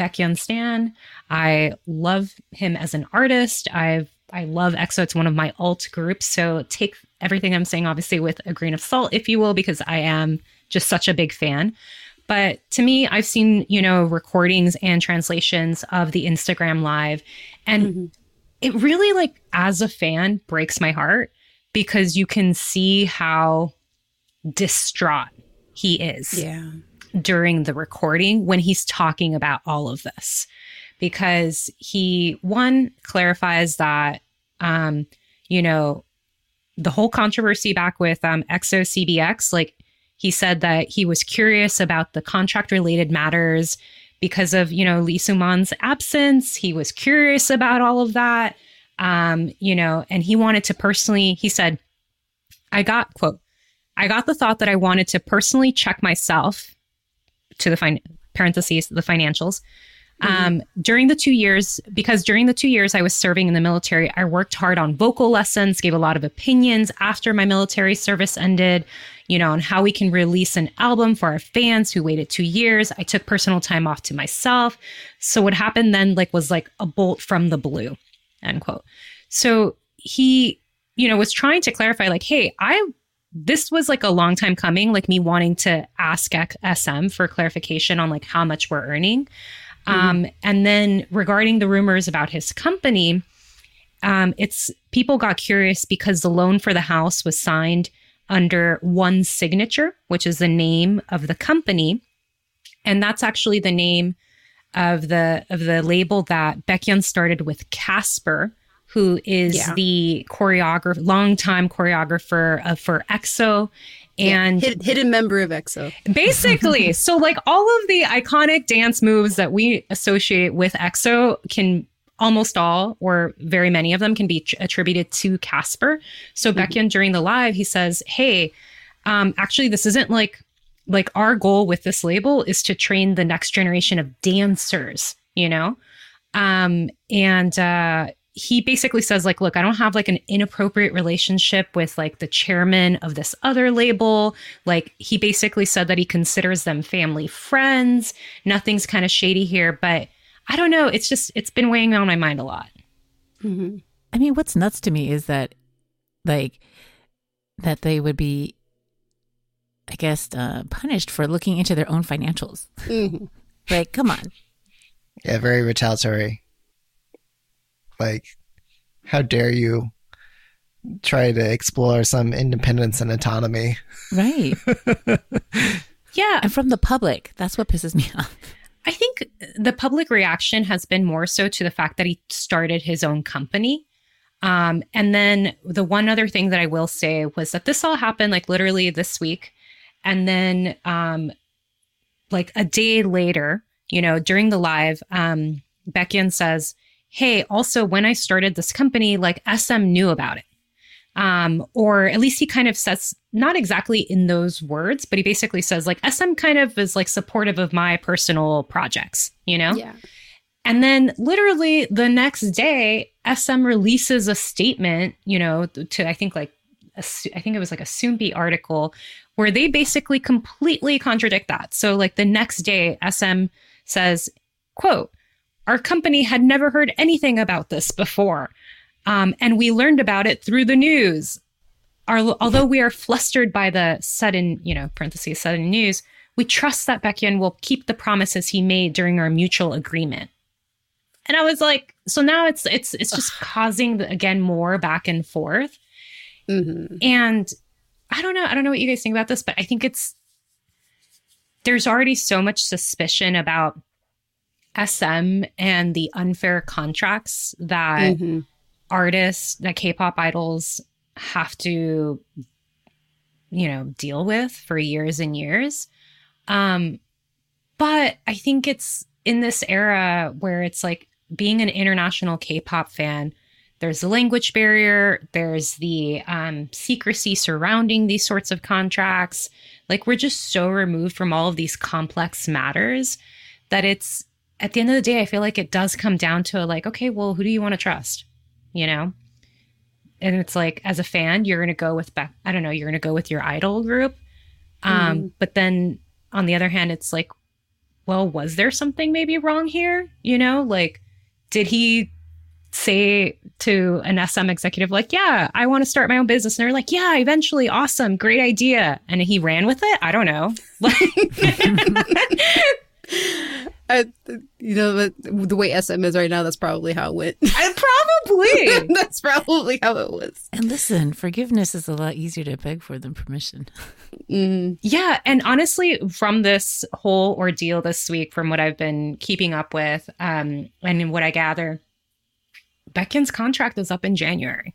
Baekhyun stan. I love him as an artist. I love EXO. It's one of my alt groups, so take everything I'm saying, obviously, with a grain of salt, if you will, because I am just such a big fan. But to me, I've seen, recordings and translations of the Instagram live. And it really, as a fan, breaks my heart, because you can see how distraught he is during the recording when he's talking about all of this. Because he, one, clarifies that, the whole controversy back with EXO-CDX, he said that he was curious about the contract-related matters because of, Lee Soo-man's absence. He was curious about all of that, and he wanted to personally, he said, I got the thought that I wanted to personally check myself, to the the financials, during the 2 years I was serving in the military, I worked hard on vocal lessons, gave a lot of opinions after my military service ended, on how we can release an album for our fans who waited 2 years. I took personal time off to myself. So what happened then, was a bolt from the blue, end quote. So he, was trying to clarify, hey, this was a long time coming, me wanting to ask SM for clarification on how much we're earning. And then regarding the rumors about his company, people got curious because the loan for the house was signed under one signature, which is the name of the company. And that's actually the name of the label that Baekhyun started with Casper, who is the longtime choreographer for EXO. And hidden member of EXO, basically. So all of the iconic dance moves that we associate with EXO can almost all, or very many of them, can be attributed to Casper. So Baekhyun, during the live, he says, hey, actually, this isn't our goal with this label is to train the next generation of dancers, he basically says, look, I don't have an inappropriate relationship with the chairman of this other label. He basically said that he considers them family friends. Nothing's kind of shady here, but I don't know. It's been weighing on my mind a lot. Mm-hmm. I mean, what's nuts to me is that, like, that they would be, I guess, punished for looking into their own financials. Mm-hmm. Like, come on. Yeah, very retaliatory. Like, how dare you try to explore some independence and autonomy. Right. Yeah. And from the public. That's what pisses me off. I think the public reaction has been more so to the fact that he started his own company. And then the one other thing that I will say was that this all happened like literally this week. And then like a day later, you know, during the live, Beckian says, hey, also when I started this company, like SM knew about it. Or at least he kind of says, not exactly in those words, but he basically says like SM kind of is like supportive of my personal projects, you know? Yeah. And then literally the next day, SM releases a statement, you know, to I think it was like a Soombi article where they basically completely contradict that. So like the next day, SM says, quote, our company had never heard anything about this before. And we learned about it through the news. Although we are flustered by the sudden, you know, parentheses, sudden news, we trust that Beckian will keep the promises he made during our mutual agreement. And I was like, so now it's just causing, again, more back and forth. Mm-hmm. And I don't know what you guys think about this, but I think there's already so much suspicion about SM and the unfair contracts that mm-hmm. artists, that K-pop idols have to, you know, deal with for years and years. But I think it's in this era where it's like being an international K-pop fan, there's the language barrier, there's the secrecy surrounding these sorts of contracts. Like we're just so removed from all of these complex matters that it's, at the end of the day, I feel like it does come down to like, okay, well, who do you want to trust? You know? And it's like, as a fan, you're going to go with, you're going to go with your idol group. But then on the other hand, it's like, well, was there something maybe wrong here? You know, like, did he say to an SM executive, like, yeah, I want to start my own business. And they're like, yeah, eventually. Awesome. Great idea. And he ran with it. I don't know. You know, the way SM is right now, that's probably how it went. Probably. That's probably how it was. And listen, forgiveness is a lot easier to beg for than permission. Yeah. And honestly, from this whole ordeal this week, from what I've been keeping up with and what I gather, Beckian's contract is up in January.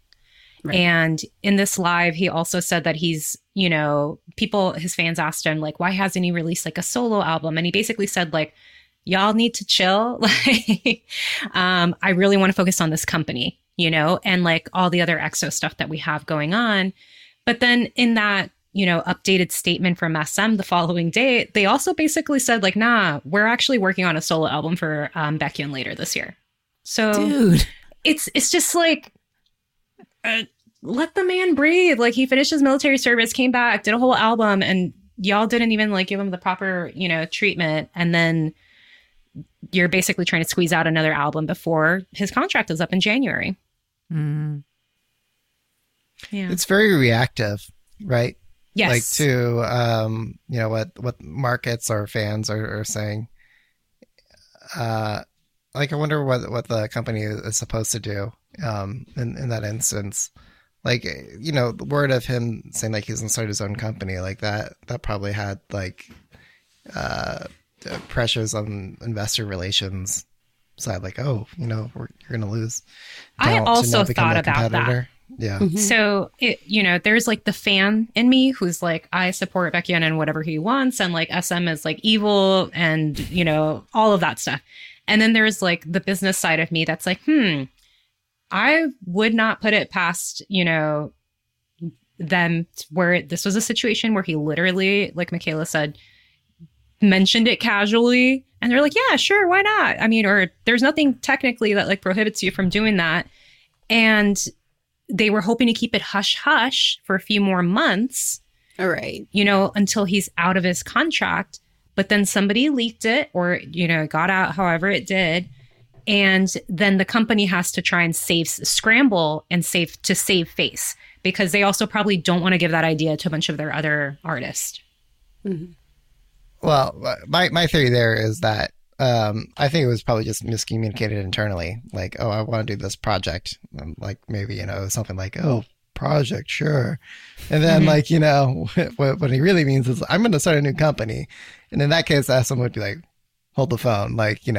Right. And in this live, he also said that he's, you know, his fans asked him, like, why hasn't he released like a solo album? And he basically said, like, y'all need to chill. Like, I really want to focus on this company, you know, and like all the other EXO stuff that we have going on. But then in that, you know, updated statement from SM the following day, they also basically said, like, nah, we're actually working on a solo album for Beckian later this year. So dude. It's just like, let the man breathe. Like, he finished his military service, came back, did a whole album, and y'all didn't even like give him the proper, you know, treatment. And then you're basically trying to squeeze out another album before his contract is up in January. Mm. Yeah, it's very reactive, right? Yes, like to you know what markets or fans are saying. Like, I wonder what the company is supposed to do in that instance. Like, you know, the word of him saying like he's going to start his own company, like that probably had like pressures on investor relations side. Like, oh, you know, you're going to lose. I also thought about that. Yeah. Mm-hmm. So, you know, there's like the fan in me who's like, I support Beckian and whatever he wants. And like SM is like evil and, you know, all of that stuff. And then there's like the business side of me that's like, I would not put it past, you know, them where this was a situation where he literally, like Michaela said, mentioned it casually. And they're like, yeah, sure, why not? I mean, or there's nothing technically that like prohibits you from doing that. And they were hoping to keep it hush hush for a few more months. All right. You know, until he's out of his contract. But then somebody leaked it or, you know, got out however it did. And then the company has to try and scramble to save face, because they also probably don't want to give that idea to a bunch of their other artists. Mm-hmm. Well, my theory there is that I think it was probably just miscommunicated internally. Like, oh, I want to do this project. And like maybe, something like, oh, project, sure. And then what he really means is I'm going to start a new company. And in that case, someone would be like, hold the phone. Like, we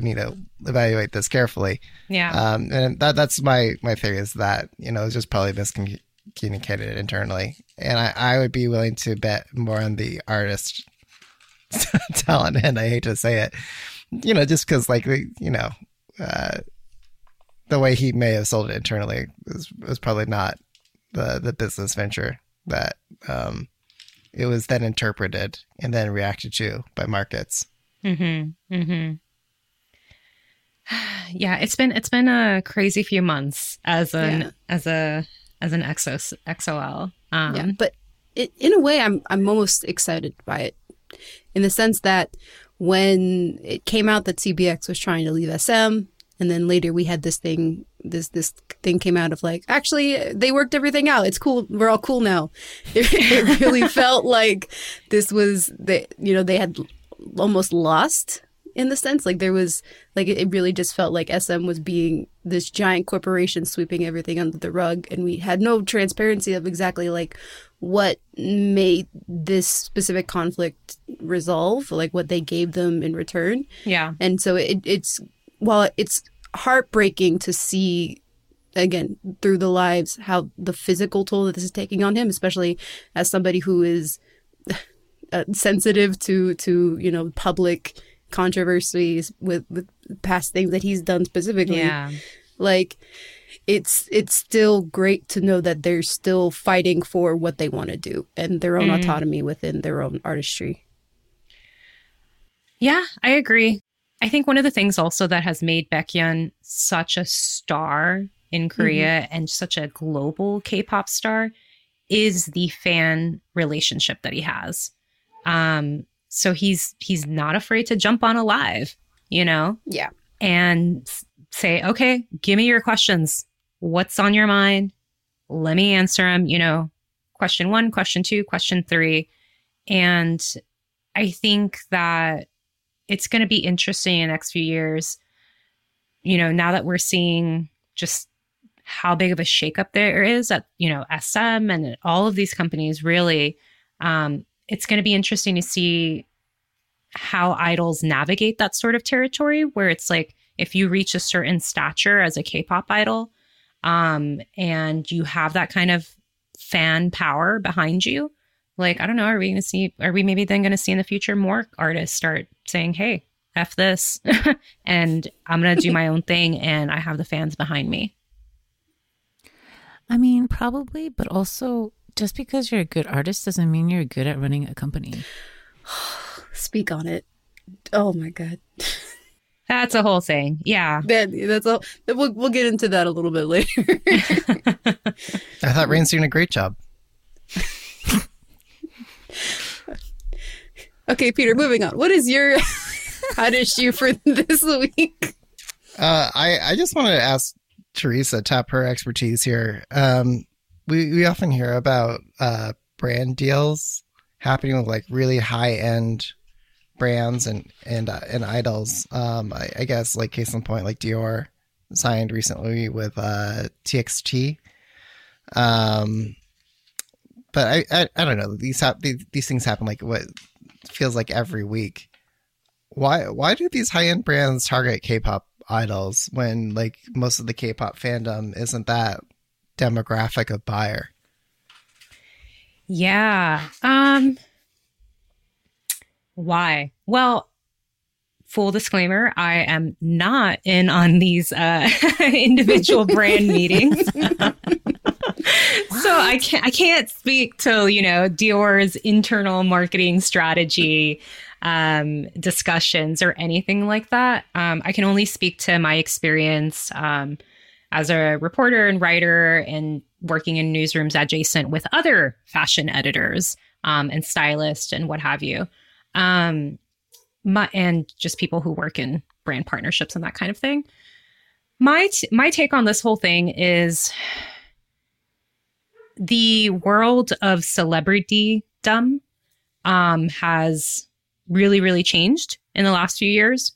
need to evaluate this carefully. Yeah. And that's my theory is that, it's just probably miscommunicated internally. And I would be willing to bet more on the artist talent. And I hate to say it, just because the way he may have sold it internally was probably not the business venture that it was then interpreted and then reacted to by markets. Mm-hmm. Mm-hmm. Yeah, it's been a crazy few months as an XOL. But in a way, I'm almost excited by it, in the sense that when it came out that CBX was trying to leave SM, and then later we had this thing came out of like, actually, they worked everything out. It's cool. We're all cool now. It really felt like this was they had almost lost, in the sense like there was like it really just felt like SM was being this giant corporation sweeping everything under the rug, and we had no transparency of exactly like what made this specific conflict resolve, like what they gave them in return. Yeah. And so it's heartbreaking to see again through the lives how the physical toll that this is taking on him, especially as somebody who is sensitive to public controversies with past things that he's done specifically. Yeah. Like it's still great to know that they're still fighting for what they want to do and their own autonomy within their own artistry. Yeah, I agree. I think one of the things also that has made Baekhyun such a star in Korea and such a global K-pop star is the fan relationship that he has. So he's not afraid to jump on a live, Yeah. And say, okay, give me your questions. What's on your mind? Let me answer them, question 1, question 2, question 3. And I think that it's going to be interesting in the next few years, now that we're seeing just how big of a shakeup there is at, SM and all of these companies really, it's going to be interesting to see how idols navigate that sort of territory where it's like, if you reach a certain stature as a K-pop idol, and you have that kind of fan power behind you, like, I don't know, are we maybe then going to see in the future more artists start saying, hey, F this, and I'm going to do my own thing and I have the fans behind me? I mean, probably, but also just because you're a good artist doesn't mean you're good at running a company. Speak on it. Oh, my God. That's a whole thing. Yeah. That's all. We'll get into that a little bit later. I thought Rain's doing a great job. Okay, Peter, moving on. What is your hot issue for this week? I just wanted to ask Teresa, tap her expertise here. We often hear about brand deals happening with like really high end brands and idols. I guess like case in point, like Dior signed recently with TXT. But I don't know, these things happen like what feels like every week. Why do these high end brands target K-pop idols when like most of the K-pop fandom isn't that demographic of buyer? Yeah. Why? Well, full disclaimer, I am not in on these individual brand meetings. So I can't speak to, Dior's internal marketing strategy discussions or anything like that. I can only speak to my experience as a reporter and writer and working in newsrooms adjacent with other fashion editors and stylists and what have you, and just people who work in brand partnerships and that kind of thing. My take on this whole thing is the world of celebritydom has really, really changed in the last few years.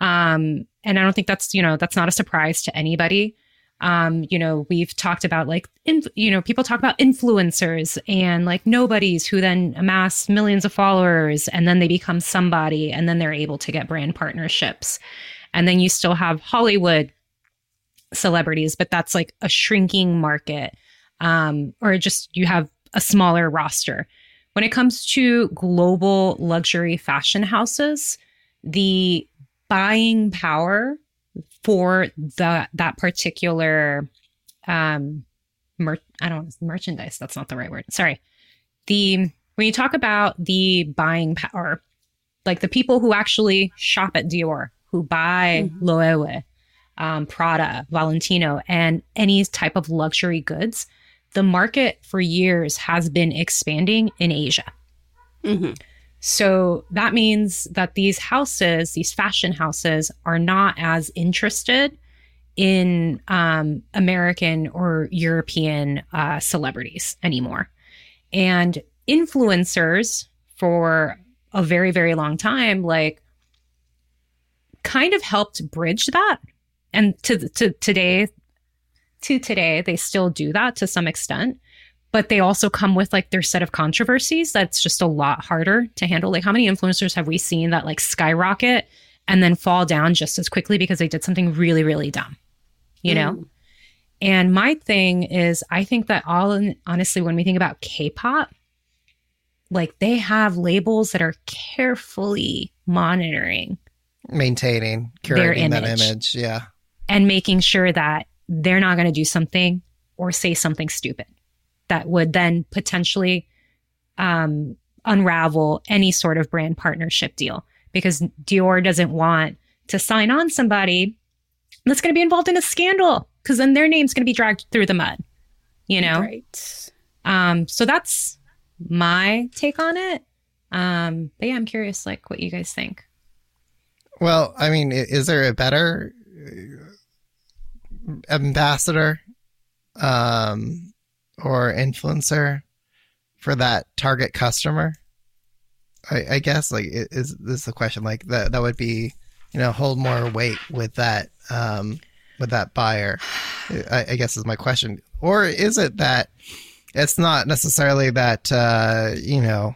And I don't think that's not a surprise to anybody. We've talked about people talk about influencers and like nobodies who then amass millions of followers and then they become somebody and then they're able to get brand partnerships. And then you still have Hollywood celebrities, but that's like a shrinking market, or just you have a smaller roster. When it comes to global luxury fashion houses, the buying power for that particular merchandise. That's not the right word. Sorry. When you talk about the buying power, like the people who actually shop at Dior, who buy Loewe, Prada, Valentino, and any type of luxury goods, the market for years has been expanding in Asia. Mm-hmm. So that means that these houses, these fashion houses, are not as interested in American or European celebrities anymore. And influencers for a very, very long time, like, kind of helped bridge that. And to today, they still do that to some extent. But they also come with like their set of controversies that's just a lot harder to handle. Like, how many influencers have we seen that like skyrocket and then fall down just as quickly because they did something really, really dumb, you know? And my thing is, I think that honestly, when we think about K-pop, like they have labels that are carefully monitoring, maintaining, curating that image. Yeah. And making sure that they're not going to do something or say something stupid that would then potentially unravel any sort of brand partnership deal, because Dior doesn't want to sign on somebody that's going to be involved in a scandal, because then their name's going to be dragged through the mud, you know? Right. So that's my take on it. But yeah, I'm curious, like, what you guys think. Well, I mean, is there a better ambassador? Or influencer for that target customer? I guess, like, is this the question? Like, that would be, hold more weight with that buyer, I guess, is my question. Or is it that it's not necessarily that NCT,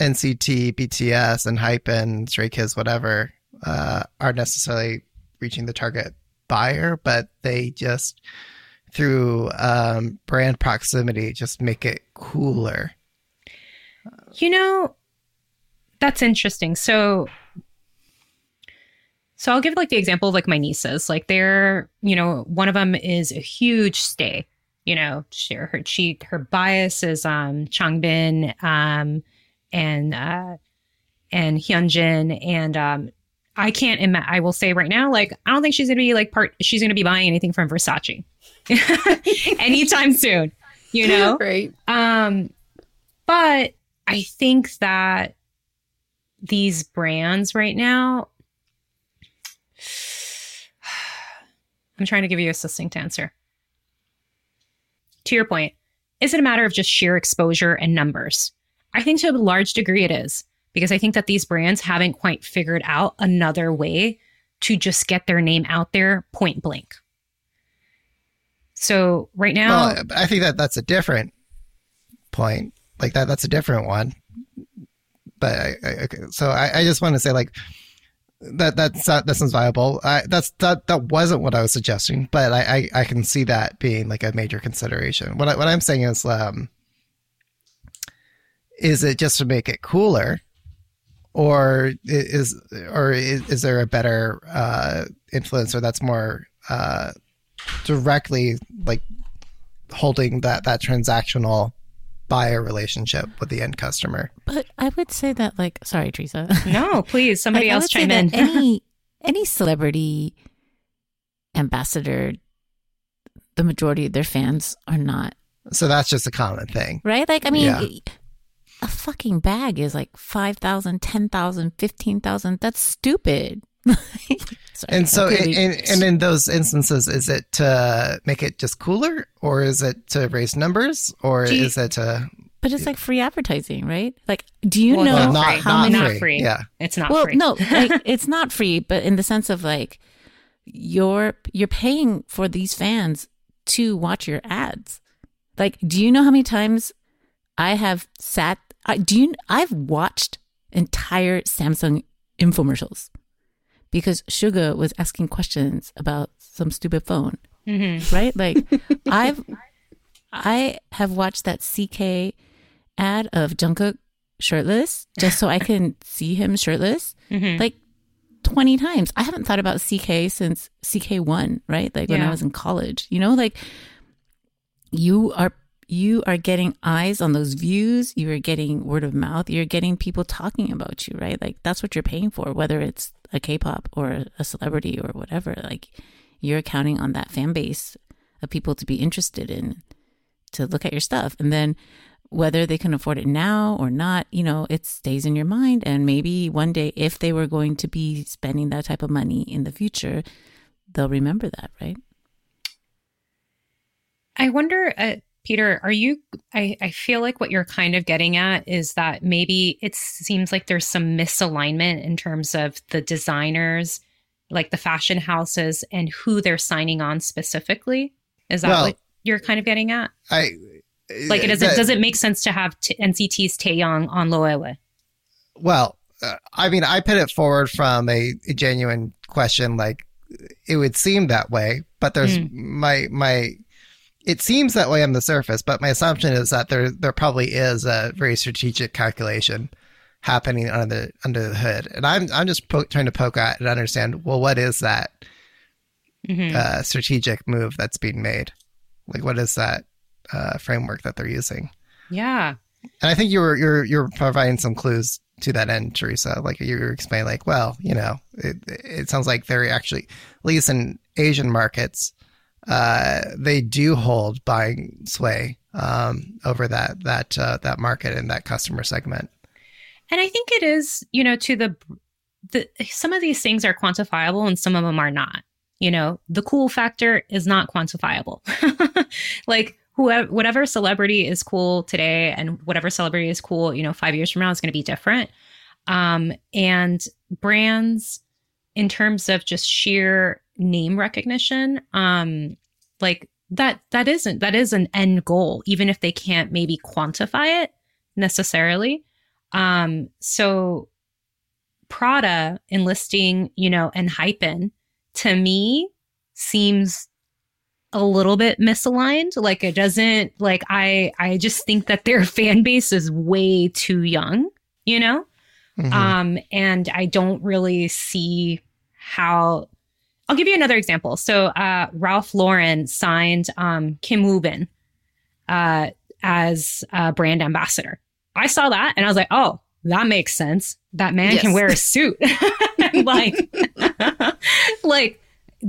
BTS, and Hypen, Stray Kids, whatever, are necessarily reaching the target buyer, but they just, through brand proximity, just make it cooler? That's interesting. So I'll give like the example of like my nieces. Like they're, one of them is a huge stay. Her bias is Changbin and Hyunjin, and I can't imagine. I will say right now, like, I don't think she's gonna be like she's gonna be buying anything from Versace anytime soon, Right. But I think that these brands right now, I'm trying to give you a succinct answer. To your point, is it a matter of just sheer exposure and numbers? I think to a large degree it is, because I think that these brands haven't quite figured out another way to just get their name out there point blank. So right now, well, I think that's a different point. Like that's a different one. But I just want to say, like, that's not viable. That wasn't what I was suggesting, but I can see that being like a major consideration. What I'm saying is it just to make it cooler, or is there a better influencer that's more directly like holding that transactional buyer relationship with the end customer? But I would say that, like, sorry, Teresa. No, please, somebody else chime in. Any celebrity ambassador, the majority of their fans are not. So that's just a common thing, right? Like, I mean, yeah. a fucking bag is like 5,000, 10,000, 15,000. That's stupid. Sorry, and so, and in those instances, is it to make it just cooler, or is it to raise numbers, or is it to? But it's like free advertising, right? Like, do you know how many? Not free. Yeah, it's not free. Well, no, like, it's not free, but in the sense of like, you're paying for these fans to watch your ads. Like, do you know how many times I have sat? I've watched entire Samsung infomercials. Because Suga was asking questions about some stupid phone, right? Like, I have watched that CK ad of Jungkook shirtless just so I can see him shirtless, like 20 times. I haven't thought about CK since CK1, right? Like when I was in college, you know, like you are getting eyes on those views. You are getting word of mouth. You're getting people talking about you, right? Like that's what you're paying for, whether it's a K-pop or a celebrity or whatever. Like you're counting on that fan base of people to be interested in, to look at your stuff. And then whether they can afford it now or not, you know, it stays in your mind. And maybe one day if they were going to be spending that type of money in the future, they'll remember that, right? I wonder... Peter, are you, I feel like what you're kind of getting at is that maybe it seems like there's some misalignment in terms of the designers, like the fashion houses, and who they're signing on specifically. Is that what you're kind of getting at? Does it make sense to have NCT's Taeyong on Loewe? Well, I mean, I put it forward from a genuine question. Like, it would seem that way, but there's it seems that way on the surface, but my assumption is that there probably is a very strategic calculation happening under the hood, and I'm just trying to poke at and understand. Well, what is that strategic move that's being made? Like, what is that framework that they're using? Yeah, and I think you're providing some clues to that end, Teresa. Like you were explaining, like, well, you know, it sounds like they're actually, at least in Asian markets, they do hold buying sway over that market and that customer segment. And I think it is, you know, to the some of these things are quantifiable and some of them are not. You know, the cool factor is not quantifiable. Like whatever celebrity is cool today and whatever celebrity is cool, you know, 5 years from now is going to be different. And brands, in terms of just sheer name recognition, like that is an end goal, even if they can't maybe quantify it necessarily. So Prada enlisting, you know, and Hypen, to me seems a little bit misaligned. Like it doesn't, like I just think that their fan base is way too young, you know? And I don't really see how. I'll give you another example. So Ralph Lauren signed Kim Woo-bin as a brand ambassador. I saw that and I was like, oh, that makes sense. That man can wear a suit. like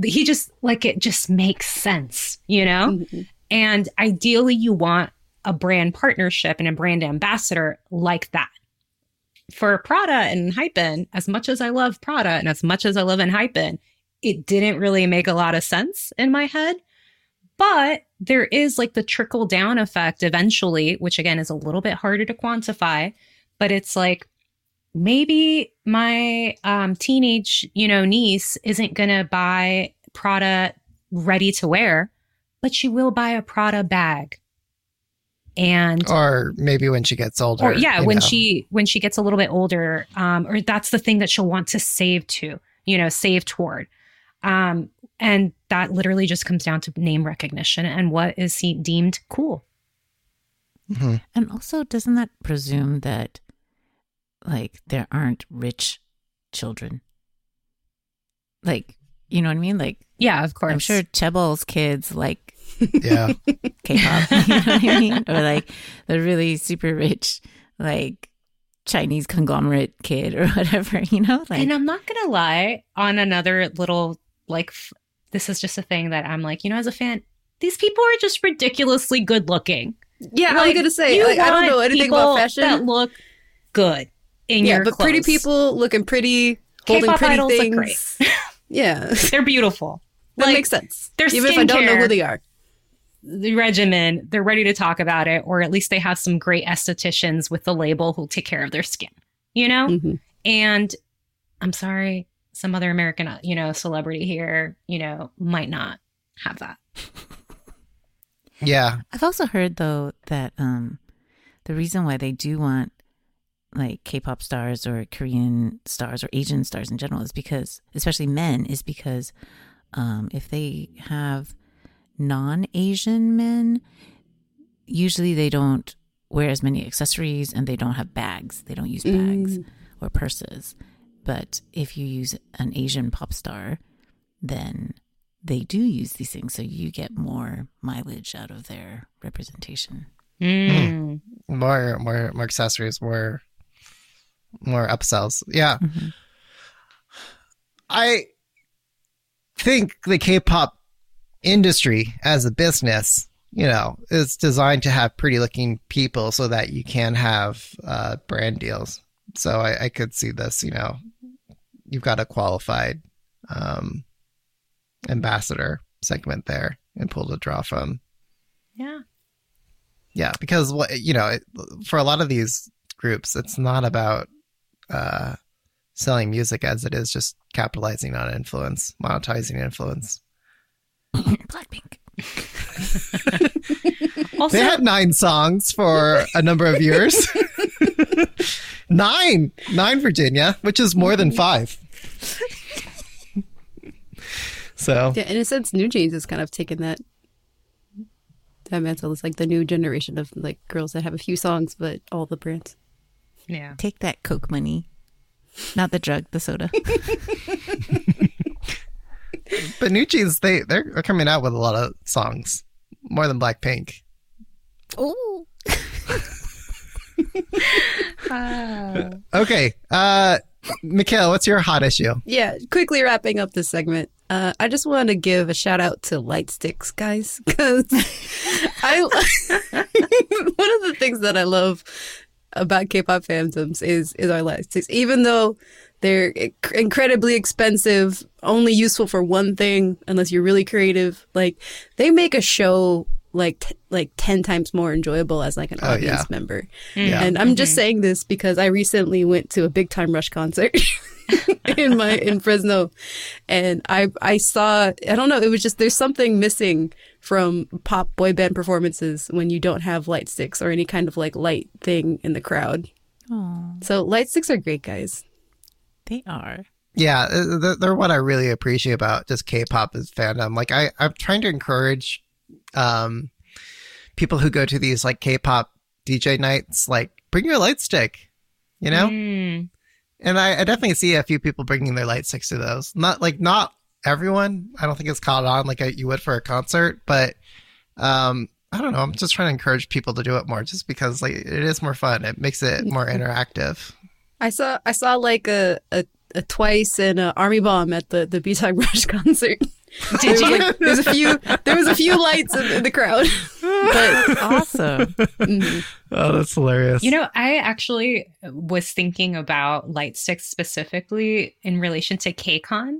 he just, like, it just makes sense, you know? And ideally you want a brand partnership and a brand ambassador like that. For Prada and Hypen, as much as I love Prada and as much as I love Hypen, it didn't really make a lot of sense in my head. But there is like the trickle down effect eventually, which again is a little bit harder to quantify. But it's like maybe my teenage, you know, niece isn't going to buy Prada ready to wear, but she will buy a Prada bag. And or maybe when she gets older. Or when she gets a little bit older, or that's the thing that she'll want to save to, you know, save toward. And that literally just comes down to name recognition and what is deemed cool. And also, doesn't that presume that, like, there aren't rich children? Like, you know what I mean? Like, yeah, of course. I'm sure Chebol's kids like K-pop, you know what I mean? Or like the really super rich, like Chinese conglomerate kid or whatever, you know? Like, and I'm not going to lie, on another little, like, this is just a thing that I'm like, you know, as a fan, these people are just ridiculously good looking. Yeah, like, I was gonna say, like, I don't know anything about fashion. That look good in your clothes. Pretty people looking pretty, holding K-pop pretty things. Look great. Yeah, they're beautiful. That makes sense. Even if I don't know who they are. The regimen, they're ready to talk about it, or at least they have some great estheticians with the label who'll take care of their skin, you know? Mm-hmm. And I'm sorry, some other American, celebrity here, might not have that. Yeah. I've also heard, though, that the reason why they do want like K-pop stars or Korean stars or Asian stars in general is because, especially men, is because if they have non-Asian men, usually they don't wear as many accessories and they don't have bags. They don't use bags or purses. But if you use an Asian pop star, then they do use these things. So you get more mileage out of their representation. Mm. Mm. More accessories, more upsells. Yeah. Mm-hmm. I think the K-pop industry as a business, is designed to have pretty looking people so that you can have brand deals. So I could see this, you've got a qualified ambassador segment there and pull to draw from. Yeah. Yeah, because, for a lot of these groups, it's not about selling music as it is just capitalizing on influence, monetizing influence. Blackpink. Also, they had 9 songs for a number of years. 9 Virginia, which is more than 5. So yeah, in a sense, New Jeans has kind of taken that mantle. It's like the new generation of like girls that have a few songs, but all the brands. Yeah, take that Coke money, not the drug, the soda. But New Jeans, they're coming out with a lot of songs, more than Blackpink. Oh. Okay. Mikhail, what's your hot issue? Yeah, quickly wrapping up this segment. I just want to give a shout out to light sticks, guys, because one of the things that I love about K-pop fandoms is our light sticks, even though they're incredibly expensive, only useful for one thing, unless you're really creative. Like, they make a show like 10 times more enjoyable as like an audience member. Mm-hmm. Yeah. And I'm just saying this because I recently went to a Big Time Rush concert in Fresno, and I saw, I don't know, it was just, there's something missing from pop boy band performances when you don't have light sticks or any kind of like light thing in the crowd. Aww. So light sticks are great, guys. They are. Yeah, they're what I really appreciate about just K-pop as fandom. Like, I'm trying to encourage people who go to these, like, K-pop DJ nights, like, bring your light stick, And I definitely see a few people bringing their light sticks to those. Not everyone. I don't think it's caught on like you would for a concert, but I don't know. I'm just trying to encourage people to do it more just because, like, it is more fun. It makes it more interactive. I saw like a Twice and a Army Bomb at the B-Time Rush concert. Did you? Like, there was a few lights in the crowd. But awesome. Mm-hmm. Oh, that's hilarious. I actually was thinking about light sticks specifically in relation to KCON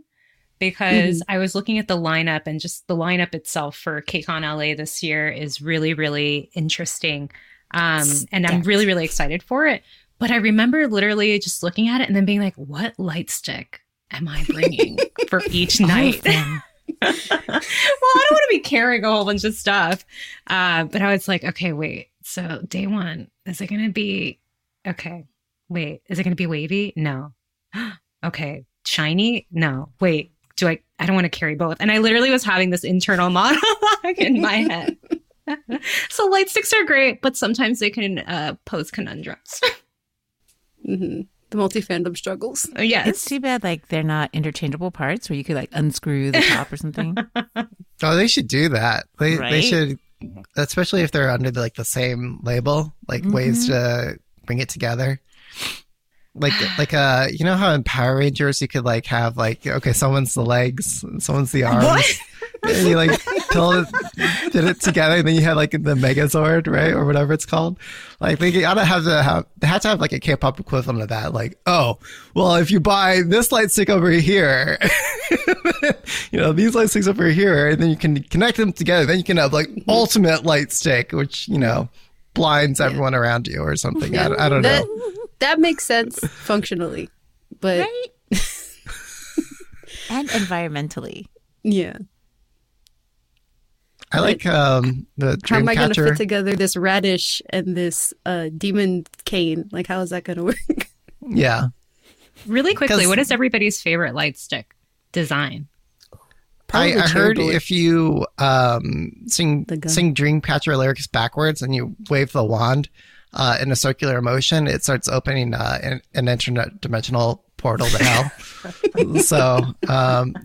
because I was looking at the lineup, and just the lineup itself for KCON LA this year is really, really interesting. And I'm really, really excited for it. But I remember literally just looking at it and then being like, what light stick am I bringing for each night? Well, I don't want to be carrying a whole bunch of stuff. But I was like, okay, wait. So day one, is it going to be wavy? No. Okay. Shiny? No. Wait, do I don't want to carry both. And I literally was having this internal monologue in my head. So light sticks are great, but sometimes they can pose conundrums. Mm-hmm. The multi-fandom struggles. Yes. It's too bad like they're not interchangeable parts where you could like unscrew the top or something. Oh, they should do that. They should, especially if they're under the same label, like ways to bring it together. Like how in Power Rangers you could like have someone's the legs and someone's the arms. What? and you like did it together, and then you had like the Megazord, right, or whatever it's called. Like they gotta have to have like a K-pop equivalent of that. Like, oh, well, if you buy this light stick over here, you know, these light sticks over here, and then you can connect them together. Then you can have like ultimate light stick, which you know blinds everyone around you or something. Yeah. I don't know. That makes sense functionally, but right? And environmentally. Yeah. I like the Dreamcatcher. How am I going to fit together this radish and this demon cane? Like, how is that going to work? Yeah. Really quickly, what is everybody's favorite light stick design? I heard if you sing Dreamcatcher lyrics backwards and you wave the wand in a circular motion, it starts opening an internet dimensional portal to hell. So,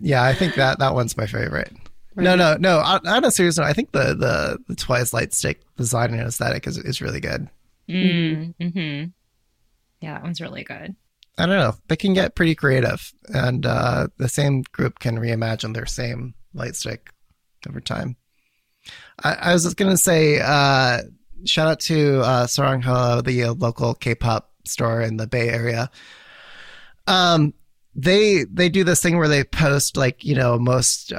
yeah, I think that one's my favorite. Right. No. On a serious note, I think the Twice light stick design and aesthetic is really good. Mm-hmm. Yeah, that one's really good. I don't know. They can get pretty creative, and the same group can reimagine their same light stick over time. I was just going to say, shout out to Sarangha, the local K-pop store in the Bay Area. They do this thing where they post like, you know, most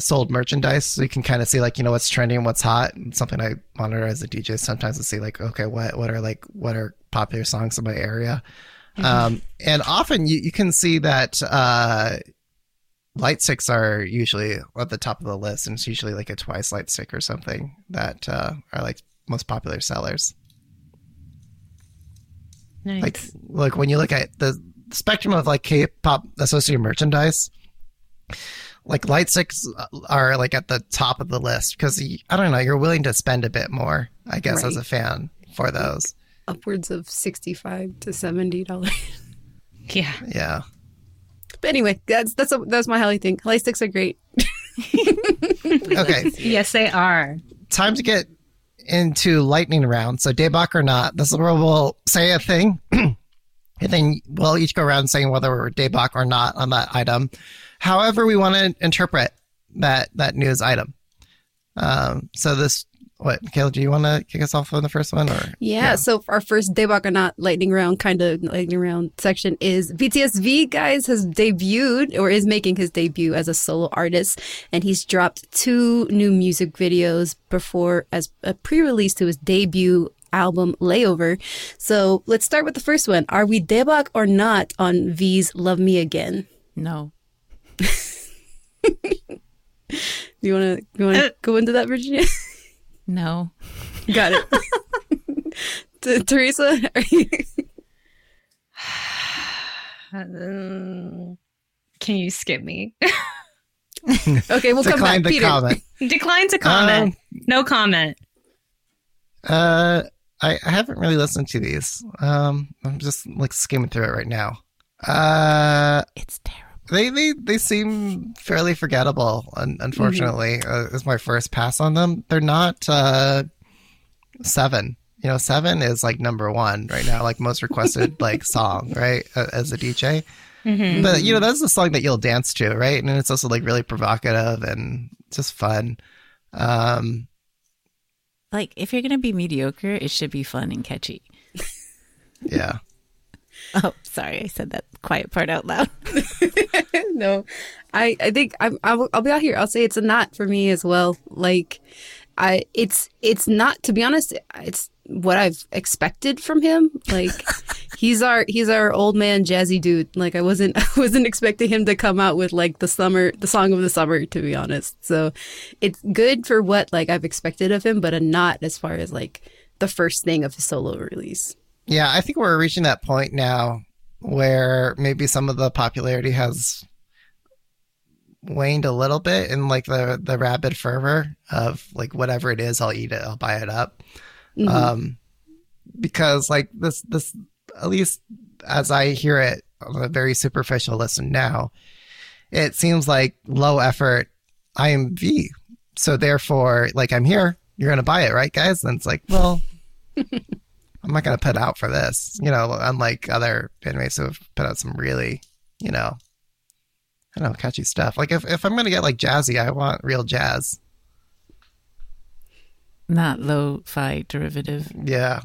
sold merchandise, so you can kind of see like, you know, what's trending and what's hot. And something I monitor as a DJ sometimes and see like, okay, what are popular songs in my area. Mm-hmm. And often you can see that light sticks are usually at the top of the list, and it's usually like a Twice light stick or something that are like most popular sellers. Nice. Like when you look at the spectrum of like K-pop associated merchandise, like light sticks are like at the top of the list because I don't know, you're willing to spend a bit more, I guess, right, as a fan for those. Like upwards of $65 to $70. Yeah. But anyway, that's my Holly thing. Light sticks are great. Okay. Yes, they are. Time to get into lightning round. So Daybach or not, this is where we'll say a thing. And then we'll each go around saying whether we're Daybach or not on that item. However we want to interpret that news item. So this, what, Kayla, do you want to kick us off on the first one? Or Yeah, so our first Daybach or not lightning round section is BTSV, guys, has debuted or is making his debut as a solo artist. And he's dropped 2 new music videos before as a pre-release to his debut album Layover. So let's start with the first one. Are we Daybach or not on V's Love Me Again? No. You want to go into that, Virginia? No. Got it. Teresa, are you? Can you skip me? Okay, we'll come back. Peter. Decline to comment. No comment. I haven't really listened to these. I'm just like skimming through it right now. It's terrible. They seem fairly forgettable. Unfortunately, is my first pass on them. They're not 7. You know, 7 is like number 1 right now, like most requested like song, right? As a DJ, but you know that's the song that you'll dance to, right? And it's also like really provocative and just fun. Like, if you're going to be mediocre, it should be fun and catchy. Yeah. Oh, sorry. I said that quiet part out loud. No. I think I'll be out here. I'll say it's a not for me as well. Like, it's not, to be honest, it's what I've expected from him. Like, he's our old man jazzy dude. Like, I wasn't expecting him to come out with like the song of the summer, to be honest. So it's good for what like I've expected of him, but a not as far as like the first thing of his solo release. Yeah, I think we're reaching that point now where maybe some of the popularity has waned a little bit in like the rabid fervor of like whatever it is, I'll eat it, I'll buy it up. Mm-hmm. Because like this, at least as I hear it on a very superficial listen now, it seems like low effort. I am V, so therefore, like I'm here. You're gonna buy it, right, guys? And it's like, well, I'm not gonna put out for this, you know. Unlike other animes who have put out some really, you know, I don't know, catchy stuff. Like if I'm going to get like jazzy, I want real jazz. Not lo-fi derivative. Yeah.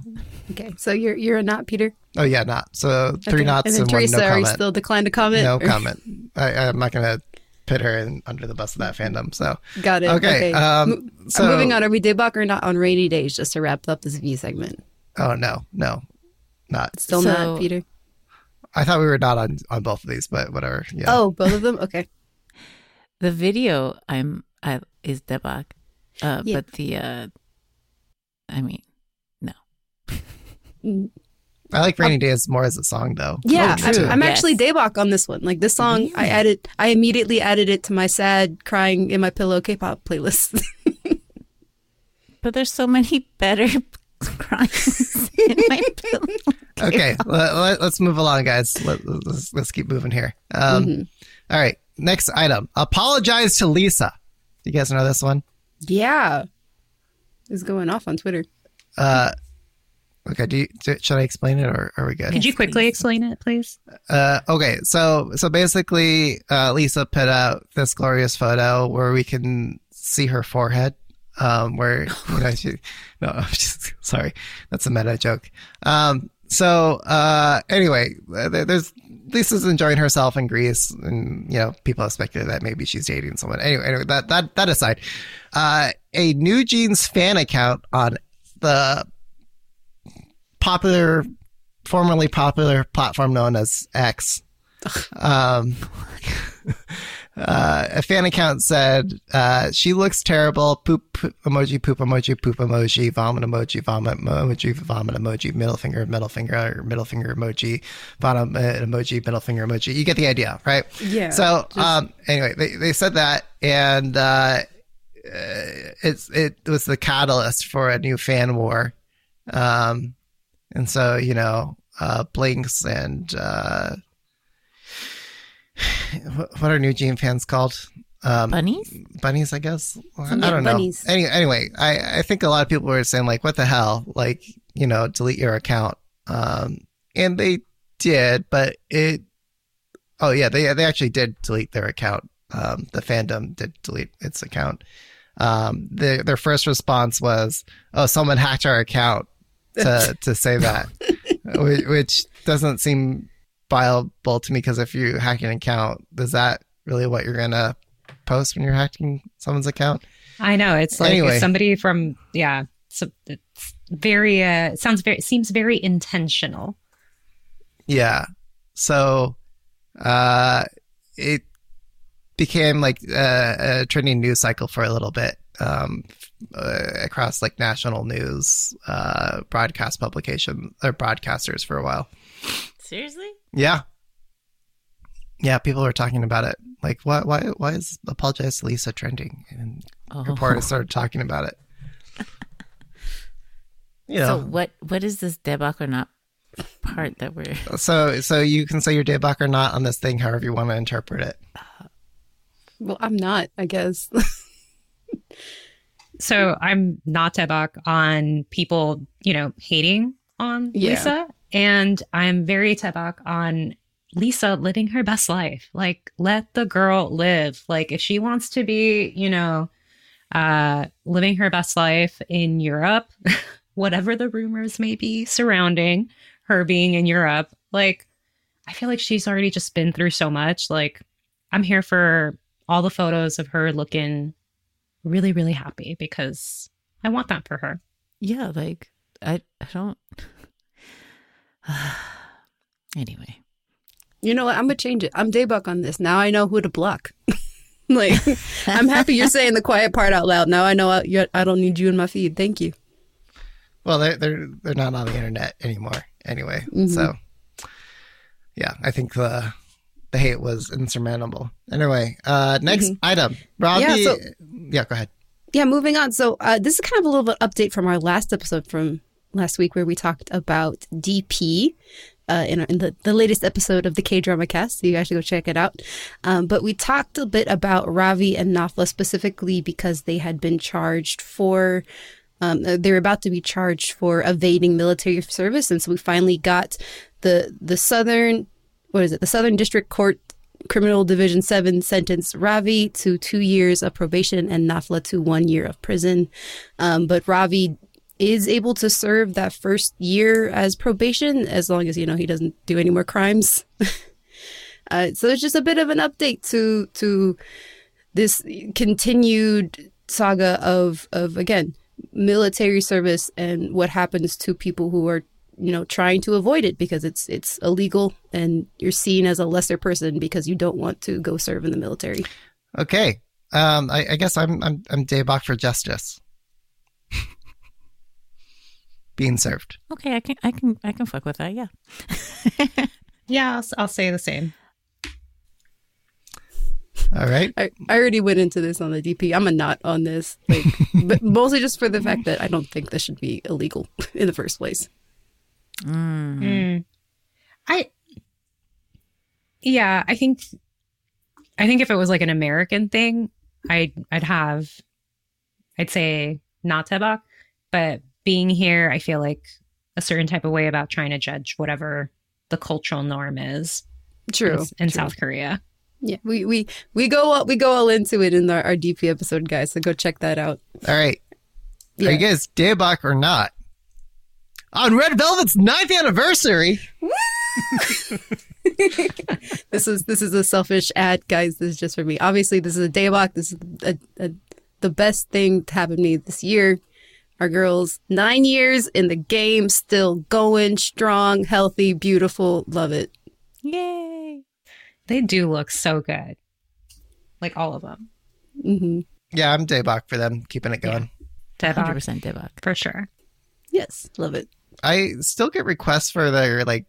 Okay. So you're a knot, Peter? Oh, yeah, knot. So three knots and Teresa, one no comment. Are you still declined to comment? No comment. I'm not going to put her in under the bus of that fandom. So got it. Okay. Moving on. Are we Dibbok or not on rainy days, just to wrap up this view segment? Oh, no. Not. Still so, not, Peter? I thought we were not on both of these, but whatever. Yeah. Oh, both of them? Okay. The video is Dibbok, yeah. But the... I mean, no. I like Rainy Days more as a song, though. Yeah, oh, I'm actually Dibbok on this one. Like this song, really? I immediately added it to my sad crying in my pillow K-pop playlist. But there's so many better crying in my pillow. K-pop. Okay, let's move along, guys. Let's keep moving here. All right, next item. Apologize to Lisa. You guys know this one? Yeah. Is going off on Twitter. Okay, should I explain it, or are we good? Could you quickly explain it, please? Okay, so basically, Lisa put out this glorious photo where we can see her forehead. Where you know she, no, I'm just, sorry, that's a meta joke. So anyway, there's Lisa's enjoying herself in Greece, and you know people have speculated that maybe she's dating someone. Anyway, that aside, a New Jeans fan account on the formerly popular platform known as X, a fan account said she looks terrible. Poop emoji, poop emoji, poop emoji, vomit emoji, vomit emoji, vomit emoji, middle finger, emoji, vomit emoji, middle finger emoji. You get the idea, right? Yeah. So anyway, they said that, and it was the catalyst for a new fan war, and so you know Blinks and. What are New Jeans fans called? Bunnies? Bunnies, I guess. Something I don't know. Bunnies. Anyway, I think a lot of people were saying, like, what the hell? Like, you know, delete your account. And they did, but it... Oh, yeah, they actually did delete their account. The fandom did delete its account. Their first response was, oh, someone hacked our account to say that, which doesn't seem... viable to me, because if you hack an account, is that really what you're gonna post when you're hacking someone's account? I know it's like anyway. Somebody from it's very seems very intentional. Yeah, so it became like a trending news cycle for a little bit across like national news broadcast publication or broadcasters for a while. Seriously? Yeah. People are talking about it. Like, why is Apologize to Lisa trending? And reporters started talking about it. You know. So what is this Dibbok or not part that we're... So you can say you're Dibbok or not on this thing, however you want to interpret it. Well, I'm not, I guess. So I'm not Dibbok on people, you know, hating on Lisa. And I'm very Dibbok on Lisa living her best life. Like, let the girl live. Like, if she wants to be, you know, living her best life in Europe, whatever the rumors may be surrounding her being in Europe, like, I feel like she's already just been through so much. Like, I'm here for all the photos of her looking really, really happy, because I want that for her. Yeah, like, I don't... Anyway, you know what? I'm gonna change it. I'm Dibbok on this. Now I know who to block. Like, I'm happy you're saying the quiet part out loud. Now I know I don't need you in my feed. Thank you. Well, they're not on the internet anymore. Anyway, So yeah, I think the hate was insurmountable. Anyway, next item, Robbie. Yeah, go ahead. Yeah, moving on. So this is kind of a little bit update from our last episode from last week, where we talked about DP in the latest episode of the K-Drama Cast, so you guys should go check it out. But we talked a bit about Ravi and Nafla specifically because they had been charged for... they were about to be charged for evading military service, and so we finally got the Southern District Court Criminal Division 7 sentenced Ravi to 2 years of probation and Nafla to 1 year of prison. But Ravi is able to serve that first year as probation as long as, you know, he doesn't do any more crimes. So it's just a bit of an update to this continued saga of again, military service and what happens to people who are, you know, trying to avoid it because it's illegal and you're seen as a lesser person because you don't want to go serve in the military. Okay. I guess I'm Daybach for justice. Being served. Okay, I can fuck with that, yeah. Yeah, I'll say the same. All right. I already went into this on the DP. I'm a nut on this. Like, but mostly just for the fact that I don't think this should be illegal in the first place. Mm. Mm. I think if it was like an American thing, I'd say not Daybach, but being here, I feel like a certain type of way about trying to judge whatever the cultural norm is. True. In South Korea. Yeah, we go all into it in our DP episode, guys. So go check that out. All right. Yeah. Are you guys Daybach or not? On Red Velvet's 9th anniversary. Woo! This is a selfish ad, guys. This is just for me. Obviously, this is a Daybach. This is the best thing to happen to me this year. Our girls, 9 years in the game, still going strong, healthy, beautiful. Love it. Yay. They do look so good. Like all of them. Mm-hmm. Yeah, I'm Daybach for them, keeping it going. Yeah. Daybach. 100% Daybach. For sure. Yes, love it. I still get requests for their like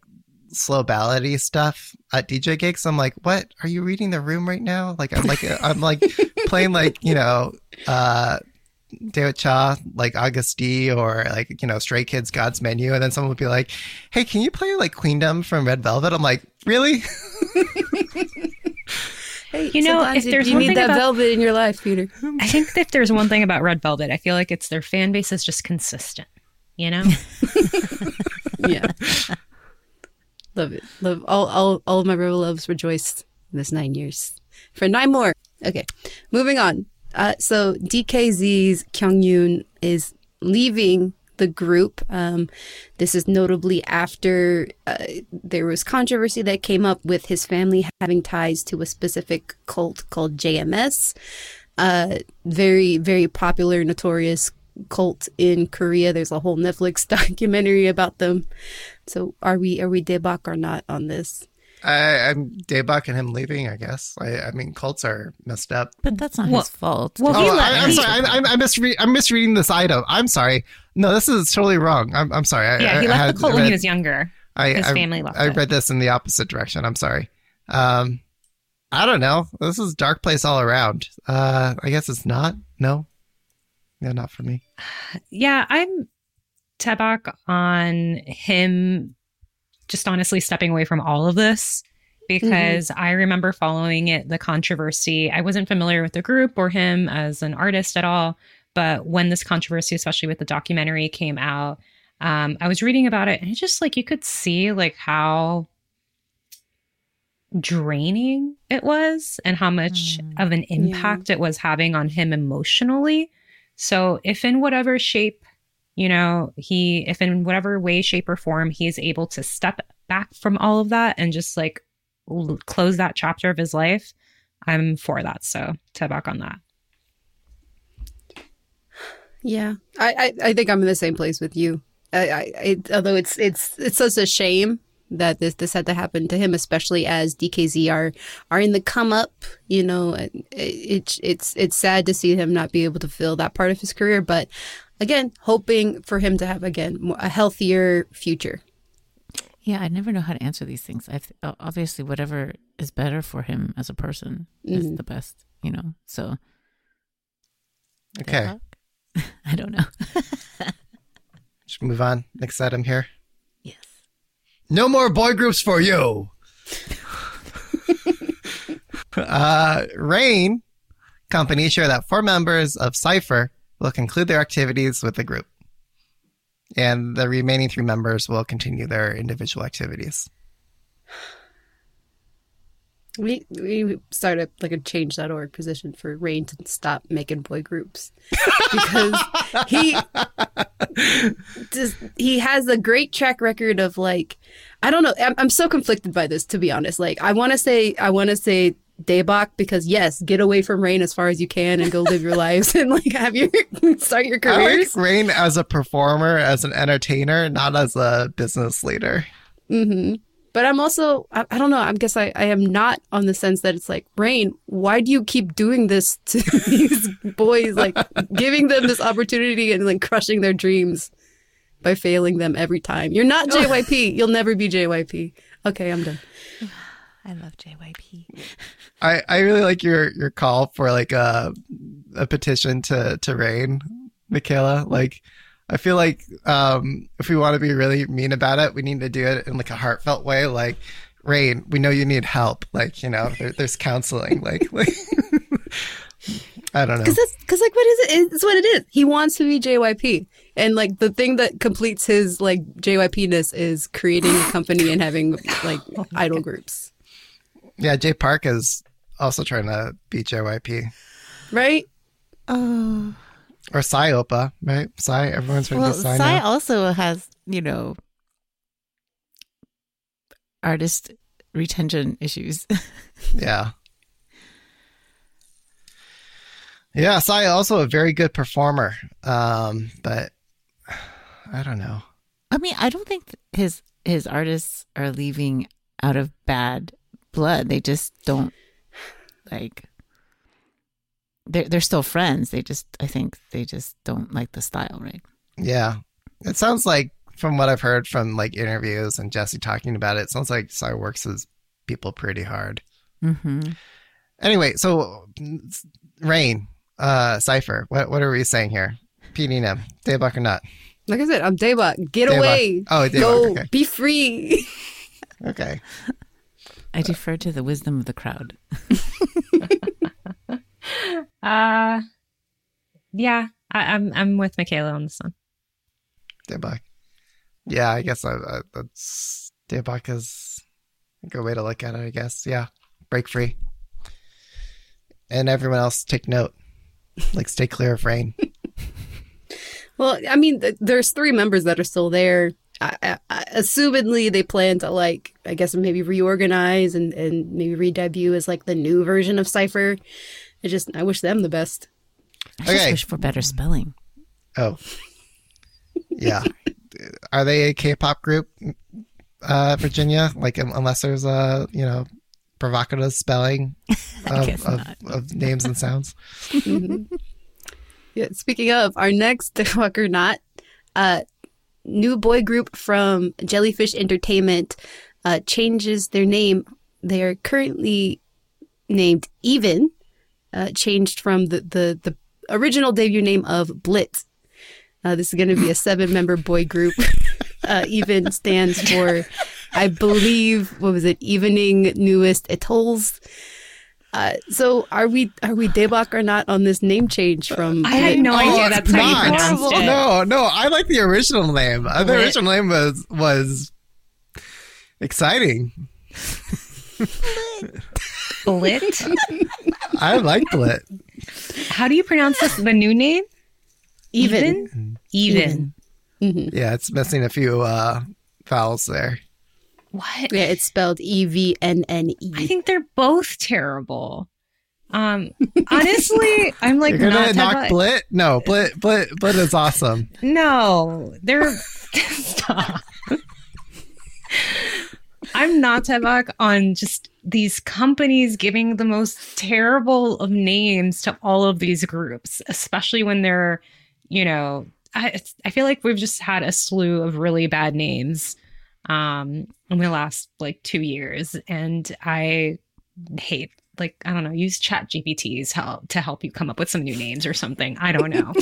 slow ballady stuff at DJ gigs. I'm like, what? Are you reading the room right now? Like I'm like playing like, you know, David Cha, like Augustee, or like, you know, Stray Kids, God's Menu, and then someone would be like, hey, can you play like Queendom from Red Velvet? I'm like, really? Hey, you know, if there's you one need thing that about velvet in your life, Peter. I think that if there's one thing about Red Velvet, I feel like it's their fan base is just consistent, you know? Yeah. Love it. Love all of my Rebel loves rejoiced in this 9 years. For 9 more. Okay. Moving on. So DKZ's Kyungyoon is leaving the group. This is notably after there was controversy that came up with his family having ties to a specific cult called JMS. Very, very popular, notorious cult in Korea. There's a whole Netflix documentary about them. So are we Daybach or not on this? I'm Daybach and him leaving, I guess. I mean, cults are messed up. But that's not his fault. Well, I'm misreading this item. I'm sorry. No, this is totally wrong. I'm sorry. He left the cult when he was younger. His family left I read this in the opposite direction. I'm sorry. I don't know. This is dark place all around. I guess it's not. No. No, not for me. Yeah, I'm Daybach on him just honestly stepping away from all of this because I remember following it, the controversy. I wasn't familiar with the group or him as an artist at all. But when this controversy, especially with the documentary came out, I was reading about it and it's just like you could see like how draining it was and how much of an impact it was having on him emotionally. So if in whatever shape, you know, if in whatever way, shape, or form, he is able to step back from all of that and just like close that chapter of his life, I'm for that. So, Daybach on that. Yeah, I think I'm in the same place with you. Although it's such a shame that this had to happen to him, especially as DKZ are in the come up. You know, it's sad to see him not be able to fill that part of his career, but. Again, hoping for him to have, again, a healthier future. Yeah, I never know how to answer these things. Obviously, whatever is better for him as a person is the best, you know, so. Okay. I don't know. Should we move on? Next item here. Yes. No more boy groups for you. Rain Company share that 4 members of Cypher will conclude their activities with the group. And the remaining 3 members will continue their individual activities. We started like a change.org position for Rain to stop making boy groups because he has a great track record of like, I don't know. I'm so conflicted by this, to be honest. Like, I want to say Daybach, because yes, get away from Rain as far as you can and go live your lives and like start your careers. I like Rain as a performer, as an entertainer, not as a business leader. Mm-hmm. But I'm also, I don't know, I guess I am not on the sense that it's like, Rain, why do you keep doing this to these boys, like giving them this opportunity and like crushing their dreams by failing them every time? You're not JYP. You'll never be JYP. Okay, I'm done. I love JYP. I really like your call for like a petition to Rain, Michaela. Like, I feel like if we want to be really mean about it, we need to do it in like a heartfelt way. Like, Rain, we know you need help. Like, you know, there's counseling. Like I don't know. Because like, what is it? It's what it is. He wants to be JYP. And like the thing that completes his like JYP-ness is creating a company and having like idol groups. Yeah, Jay Park is also trying to be JYP. Right? Oh. Or Psy Oppa, right? Psy, everyone's trying to be Psy. Psy now also has, you know, artist retention issues. Yeah. Yeah, Psy also a very good performer. But I don't know. I mean, I don't think his artists are leaving out of bad blood. They just don't like. They're still friends. I think they just don't like the style, right? Yeah. It sounds like, from what I've heard from like interviews and Jesse talking about it, sounds like Psy works with people pretty hard. Mm-hmm. Anyway, so Rain, Cypher, what are we saying here? PD&M, Daybach or not? Like I said, I'm Daybach. Get Daybach. Away. Oh, Daybach. Go. Okay. Be free. Okay. I defer to the wisdom of the crowd. Yeah, I'm with Michaela on this one. Daybach. Yeah, I guess that's Daybach is a good way to look at it, I guess. Yeah, break free. And everyone else, take note. Like, stay clear of Rain. Well, I mean, there's three members that are still there. I assumedly they plan to, like, I guess maybe reorganize and maybe re-debut as, like, the new version of Cypher. I wish them the best. I just wish for better spelling. Oh. Yeah. Are they a K-pop group, Virginia? Like, unless there's a, you know, provocative spelling of names and sounds. Mm-hmm. Yeah, speaking of, our next Daybach or Not, new boy group from Jellyfish Entertainment changes their name. They are currently named Even. Changed from the original debut name of Blitz. This is going to be a 7-member boy group. Even stands for, I believe, what was it? Evening Newest Atolls. So are we Daybach or not on this name change from? I had no idea that's how you pronounced it. No, I like the original name. The original name was exciting. Blit? I like Blit. How do you pronounce this? The new name? Even. Mm-hmm. Yeah, it's missing a few vowels there. What? Yeah, it's spelled EVNNE. I think they're both terrible. Honestly, I'm like, you're gonna knock Blit? No, Blit is awesome. No, they're stop. I'm not Daybach on just these companies giving the most terrible of names to all of these groups, especially when they're, you know, I feel like we've just had a slew of really bad names in the last like 2 years. And I hate, like, I don't know, use ChatGPT's help to help you come up with some new names or something. I don't know.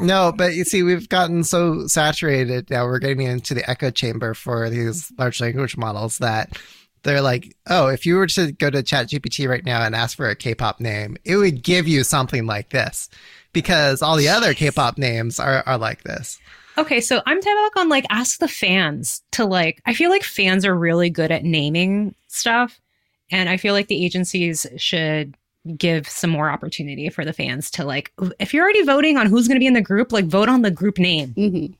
No, but you see, we've gotten so saturated now. We're getting into the echo chamber for these large language models that they're like, oh, if you were to go to ChatGPT right now and ask for a K-pop name, it would give you something like this because all the other K-pop names are like this. Okay, so I'm Daybach on, like, ask the fans to, like, I feel like fans are really good at naming stuff. And I feel like the agencies should give some more opportunity for the fans to, like, if you're already voting on who's going to be in the group, like, vote on the group name. Mm-hmm.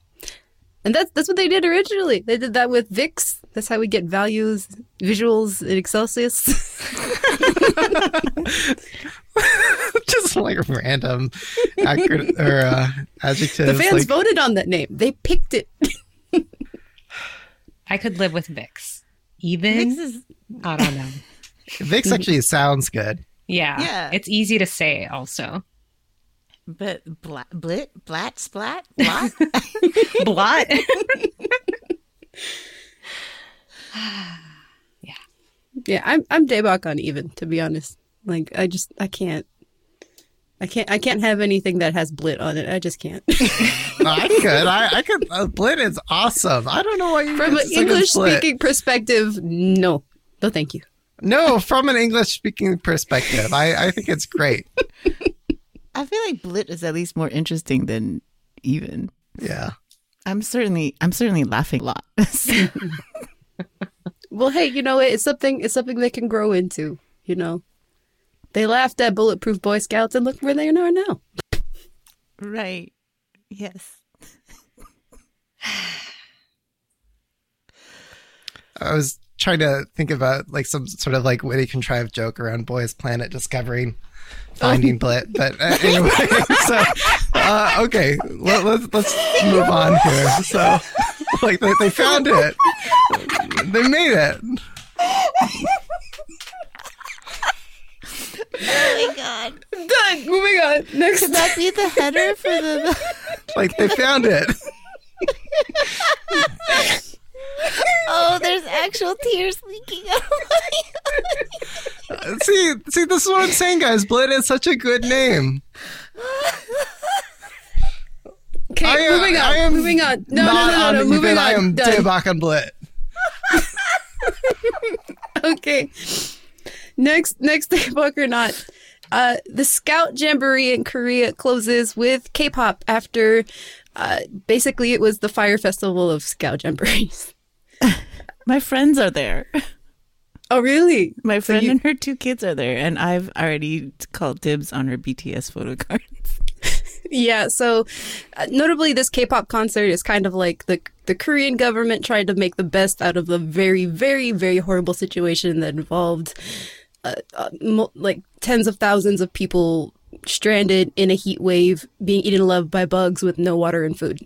And that's what they did originally. They did that with VIX. That's how we get values, visuals in Excelsius. Just like random adjectives. The fans voted on that name. They picked it. I could live with VIX. Even? I don't know. VIX actually sounds good. Yeah. It's easy to say also. But blot? Blot? Yeah. Yeah, I'm Daybach on even, to be honest. Like, I can't have anything that has blit on it. I just can't. I could. Blit is awesome. I don't know why you. From an English-speaking perspective, no, thank you. No, from an English-speaking perspective, I think it's great. I feel like blit is at least more interesting than even. Yeah, I'm certainly laughing a lot. Well, hey, you know, it's something they can grow into. You know. They laughed at Bulletproof Boy Scouts and look where they are now. Right. Yes. I was trying to think about like some sort of like witty contrived joke around Boy's Planet discovering finding Blit, but anyway. So okay, let's move on here. So like they found it, they made it. Oh my god. Done. Moving on. Next. Could that be the header for the... Like, they found it. Oh, there's actual tears leaking out of my eyes. See, this is what I'm saying, guys. Blit is such a good name. Okay, moving on. No, moving on. I am Daybach on Blit. Okay. Next Daybach or not, the Scout Jamboree in Korea closes with K-pop after basically it was the Fire Festival of Scout Jamborees. My friends are there. Oh, really? My friend and her two kids are there, and I've already called dibs on her BTS photo cards. Yeah, so notably this K-pop concert is kind of like the Korean government tried to make the best out of the very, very, very horrible situation that involved... like tens of thousands of people stranded in a heat wave, being eaten alive by bugs with no water and food.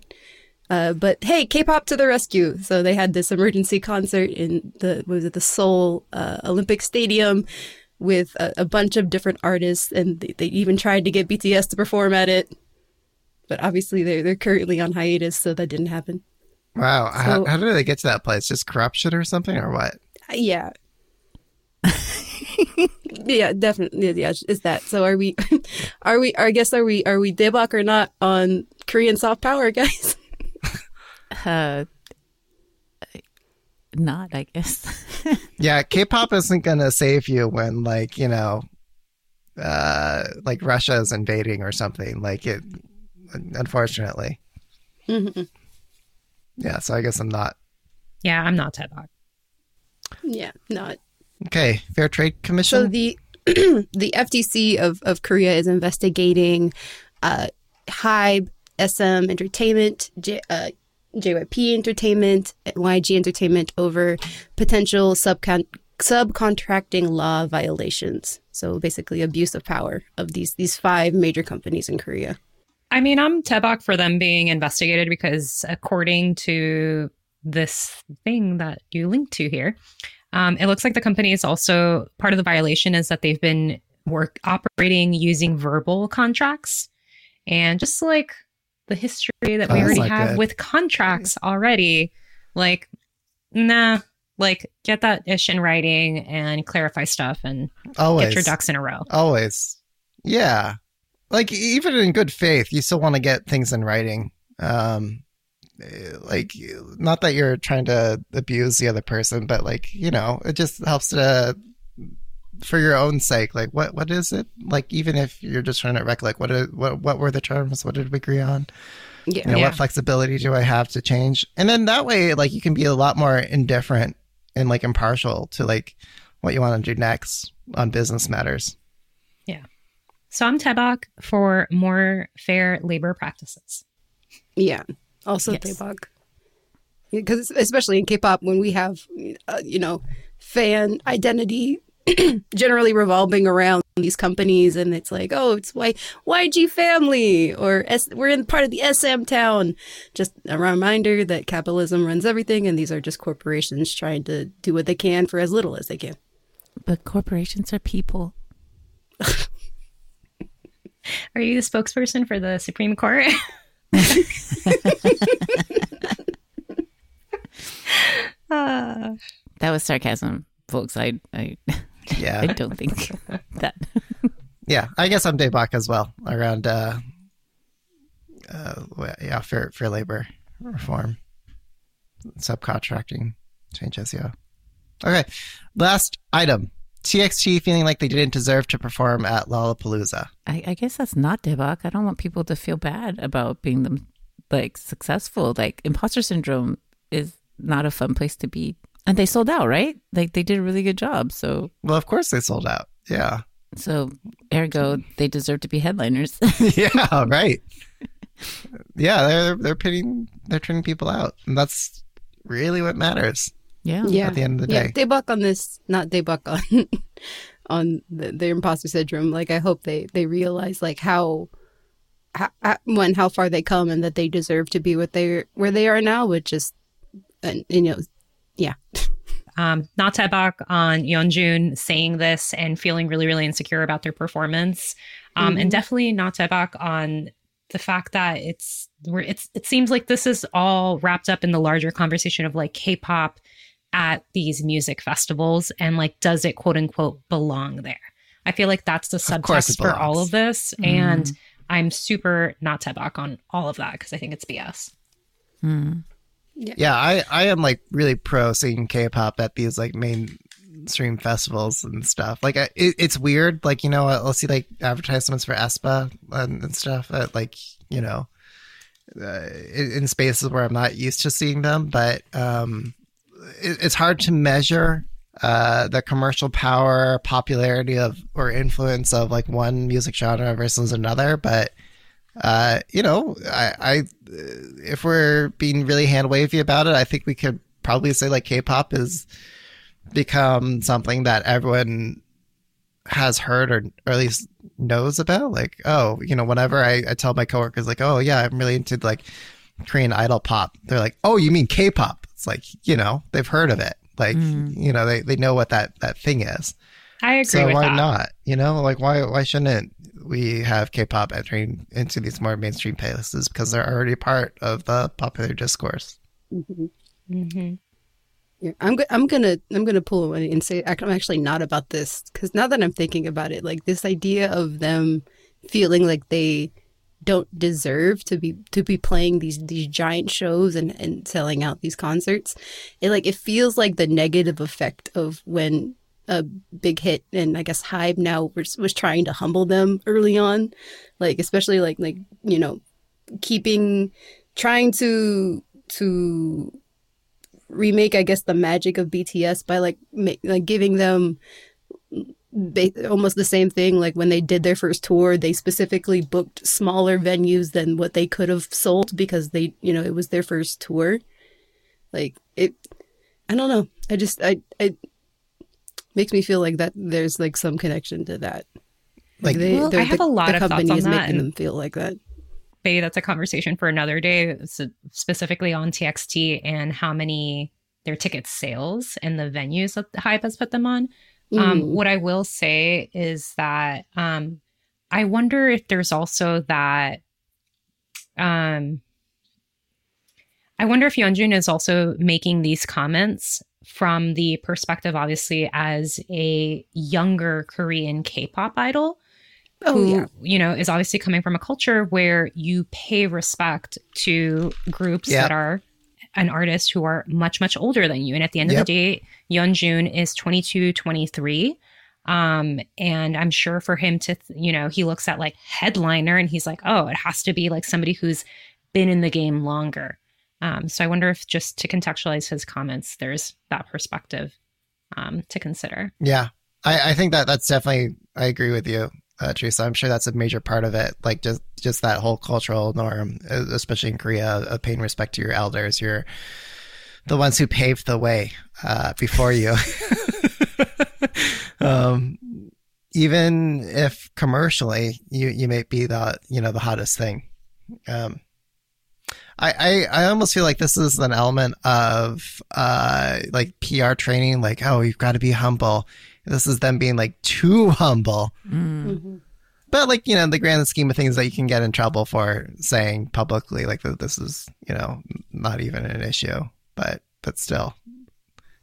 But hey, K-pop to the rescue! So they had this emergency concert in the Seoul Olympic Stadium with a bunch of different artists, and they even tried to get BTS to perform at it. But obviously, they're currently on hiatus, so that didn't happen. Wow! So, how did they get to that place? Just corruption or something, or what? Yeah. Yeah, definitely. Yeah, it's that. So are we Daybach or not on Korean soft power, guys? Not, I guess. Yeah, K-pop isn't gonna save you when like, you know, like Russia is invading or something. Like it, unfortunately. Mm-hmm. Yeah, so I guess I'm not. Yeah, I'm not Daybach. Yeah, not. Okay, Fair Trade Commission. So the FTC of Korea is investigating HYBE, SM Entertainment, JYP Entertainment, YG Entertainment over potential subcontracting law violations. So basically abuse of power of these five major companies in Korea. I mean, I'm Daybach for them being investigated because according to this thing that you linked to here, it looks like the company is also part of the violation is that they've been operating using verbal contracts, and just like the history that we already have with contracts already, like, nah, like get that ish in writing and clarify stuff and always get your ducks in a row. Always. Yeah. Like even in good faith, you still want to get things in writing. Like, not that you're trying to abuse the other person, but like, you know, it just helps to, for your own sake, like what is it? Like, even if you're just trying to recollect, what were the terms? What did we agree on? Yeah. You know, what flexibility do I have to change? And then that way, like, you can be a lot more indifferent and like impartial to like what you want to do next on business matters. Yeah. So I'm Tebok for more fair labor practices. Yeah. Also yes. Tebok. Because especially in K-pop, when we have, fan identity generally revolving around these companies, and it's like, oh, it's YG family, or we're in part of the SM town. Just a reminder that capitalism runs everything, and these are just corporations trying to do what they can for as little as they can. But corporations are people. Are you the spokesperson for the Supreme Court? That was sarcasm, folks. I don't think that. Yeah, I guess I'm Tebok as well around fair labor reform, subcontracting change SEO. Okay, last item. TXT feeling like they didn't deserve to perform at Lollapalooza. I guess that's not Tebok. I don't want people to feel bad about being successful. Like imposter syndrome is not a fun place to be. And they sold out, right? Like they did a really good job. So well, of course they sold out. Yeah. So ergo, they deserve to be headliners. Yeah, right. Yeah, they're turning people out, and that's really what matters. Yeah. At the end of the day. Tebok on this, not Tebok on the imposter syndrome. Like I hope they realize like how far they come, and that they deserve to be where they are now, which is yeah. Not Tebok on Yeonjun saying this and feeling really, really insecure about their performance. And definitely not Tebok on the fact that it seems like this is all wrapped up in the larger conversation of like K-pop at these music festivals, and like, does it quote unquote belong there? I feel like that's the subtext for all of this. Mm. And I'm super not Tebok on all of that because I think it's BS. Mm. Yeah, I am like really pro seeing K-pop at these like mainstream festivals and stuff. Like it's weird. Like, I'll see like advertisements for aespa and stuff at like, in spaces where I'm not used to seeing them. But it's hard to measure the commercial power, popularity of, or influence of like one music genre versus another. But if we're being really hand wavy about it, I think we could probably say like K-pop has become something that everyone has heard or at least knows about. Like, oh, whenever I tell my coworkers like, oh yeah, I'm really into like Korean idol pop. They're like, oh, you mean K-pop? It's like, they've heard of it. Like, they know what that thing is. I agree with that. So why not? Why shouldn't we have K-pop entering into these more mainstream places because they're already part of the popular discourse? Mm-hmm. Mm-hmm. Yeah, I'm gonna pull one and say I'm actually not about this, because now that I'm thinking about it, like this idea of them feeling like they don't deserve to be playing these giant shows and selling out these concerts, it feels like the negative effect of when a big hit, and I guess HYBE now was trying to humble them early on, like especially trying to remake, I guess, the magic of BTS by giving them almost the same thing. Like when they did their first tour, they specifically booked smaller venues than what they could have sold because they, it was their first tour. Like it, I don't know. I just I makes me feel like that there's like some connection to that. Like I have a lot of thoughts on that, making them feel like that. Bae, that's a conversation for another day. So specifically on TXT and how many their ticket sales and the venues that HYBE has put them on. What I will say is that I wonder if there's also that. I wonder if Yeonjun is also making these comments from the perspective, obviously, as a younger Korean K-pop idol who is obviously coming from a culture where you pay respect to groups that are an artist who are much, much older than you. And at the end of the day, Yeonjun is 22, 23. And I'm sure for him to, he looks at like headliner and he's like, oh, it has to be like somebody who's been in the game longer. So I wonder if, just to contextualize his comments, there's that perspective. to consider. Yeah, I think that's definitely, I agree with you, Teresa. I'm sure that's a major part of it. Like just that whole cultural norm, especially in Korea, of paying respect to your elders. You're the ones who paved the way before you. Even if commercially you may be the hottest thing. I almost feel like this is an element of like PR training, like, oh, you've got to be humble. This is them being like too humble. Mm-hmm. But like, in the grand scheme of things that you can get in trouble for saying publicly, like that this is, not even an issue, but still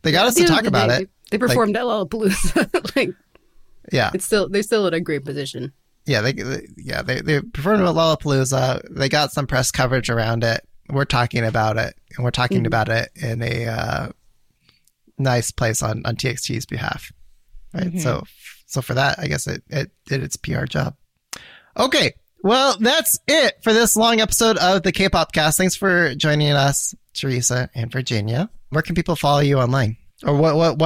they got us to talk about it. They performed at Lollapalooza. Yeah. They're still in a great position. Yeah, they performed at Lollapalooza. They got some press coverage around it. We're talking about it, and we're talking mm-hmm. about it in a nice place on TXT's behalf, right? Mm-hmm. So for that, I guess it did its PR job. Okay, well, that's it for this long episode of the K-Pop Cast. Thanks for joining us, Teresa and Virginia. Where can people follow you online, or what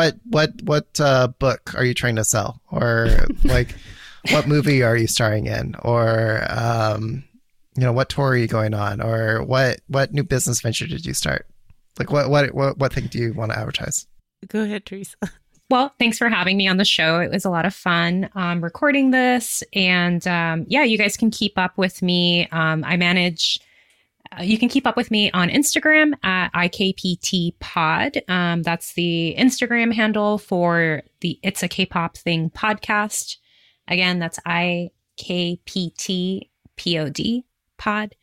book are you trying to sell, or like? What movie are you starring in, or what tour are you going on, or what new business venture did you start? Like what thing do you want to advertise? Go ahead, Teresa. Well, thanks for having me on the show. It was a lot of fun recording this, and you guys can keep up with me. You can keep up with me on Instagram at IKPTpod. That's the Instagram handle for the It's a K-Pop Thing podcast. Again, that's IKPTPOD pod.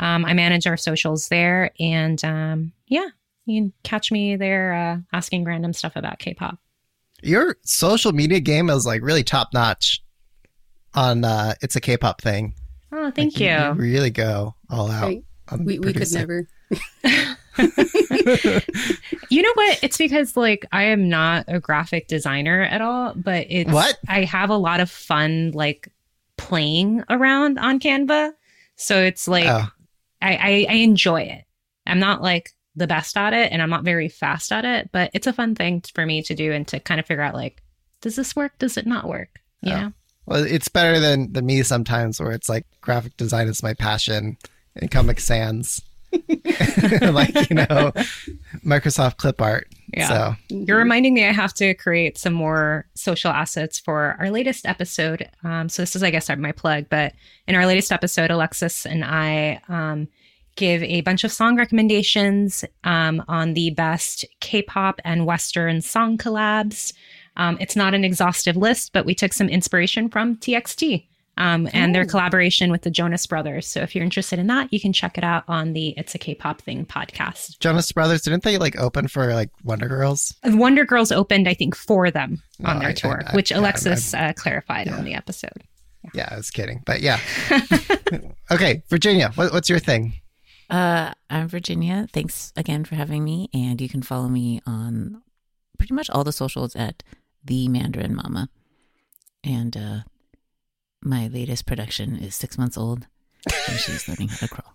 I manage our socials there, and you can catch me there asking random stuff about K-pop. Your social media game is like really top notch on It's a K-Pop Thing. Oh, thank you. You really go all out. Right. We could never. You know what? It's because I am not a graphic designer at all, but I have a lot of fun playing around on Canva. So it's I enjoy it. I'm not the best at it, and I'm not very fast at it, but it's a fun thing for me to do and to kind of figure out does this work? Does it not work? You know? Well, it's better than me sometimes, where it's graphic design is my passion and Comic Sans. Microsoft clip art. Yeah. So you're reminding me I have to create some more social assets for our latest episode. So this is, I guess, my plug, but in our latest episode, Alexis and I give a bunch of song recommendations on the best K-pop and Western song collabs. It's not an exhaustive list, but we took some inspiration from TXT. And their collaboration with the Jonas Brothers. So if you're interested in that, you can check it out on the It's a K-Pop Thing podcast. Jonas Brothers, didn't they open for Wonder Girls? Wonder Girls opened, I think, for them on their tour, which Alexis clarified on the episode. Yeah, I was kidding. But yeah. Okay, Virginia, what's your thing? I'm Virginia. Thanks again for having me. And you can follow me on pretty much all the socials at The Mandarin Mama. And my latest production is 6 months old, and she's learning how to crawl.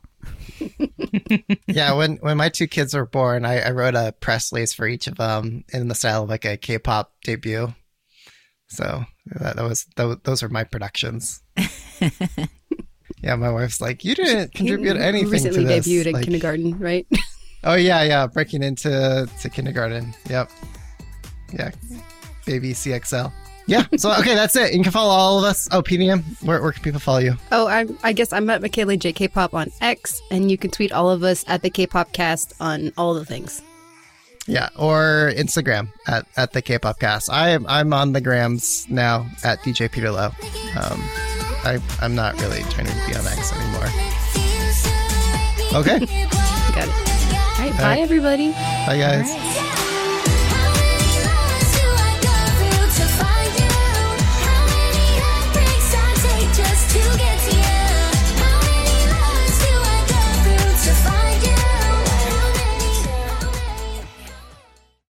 Yeah, when my two kids were born, I wrote a press release for each of them in the style of a K-pop debut. So those are my productions. Yeah, my wife's like, you didn't contribute anything recently to this. Debuted in kindergarten, right? Oh yeah, breaking into kindergarten. Yep, yeah, baby CXL. Yeah. So, okay, that's it. You can follow all of us. Oh, PDM, where can people follow you? Oh, I guess I'm at Michaela J. K-Pop on X, and you can tweet all of us at the K-Pop Cast on all the things. Yeah, or Instagram at the K-Pop Cast. I'm on the grams now at DJ Peter Lowe. I'm not really trying to be on X anymore. Okay. Got it. All right, bye, everybody. Bye, guys.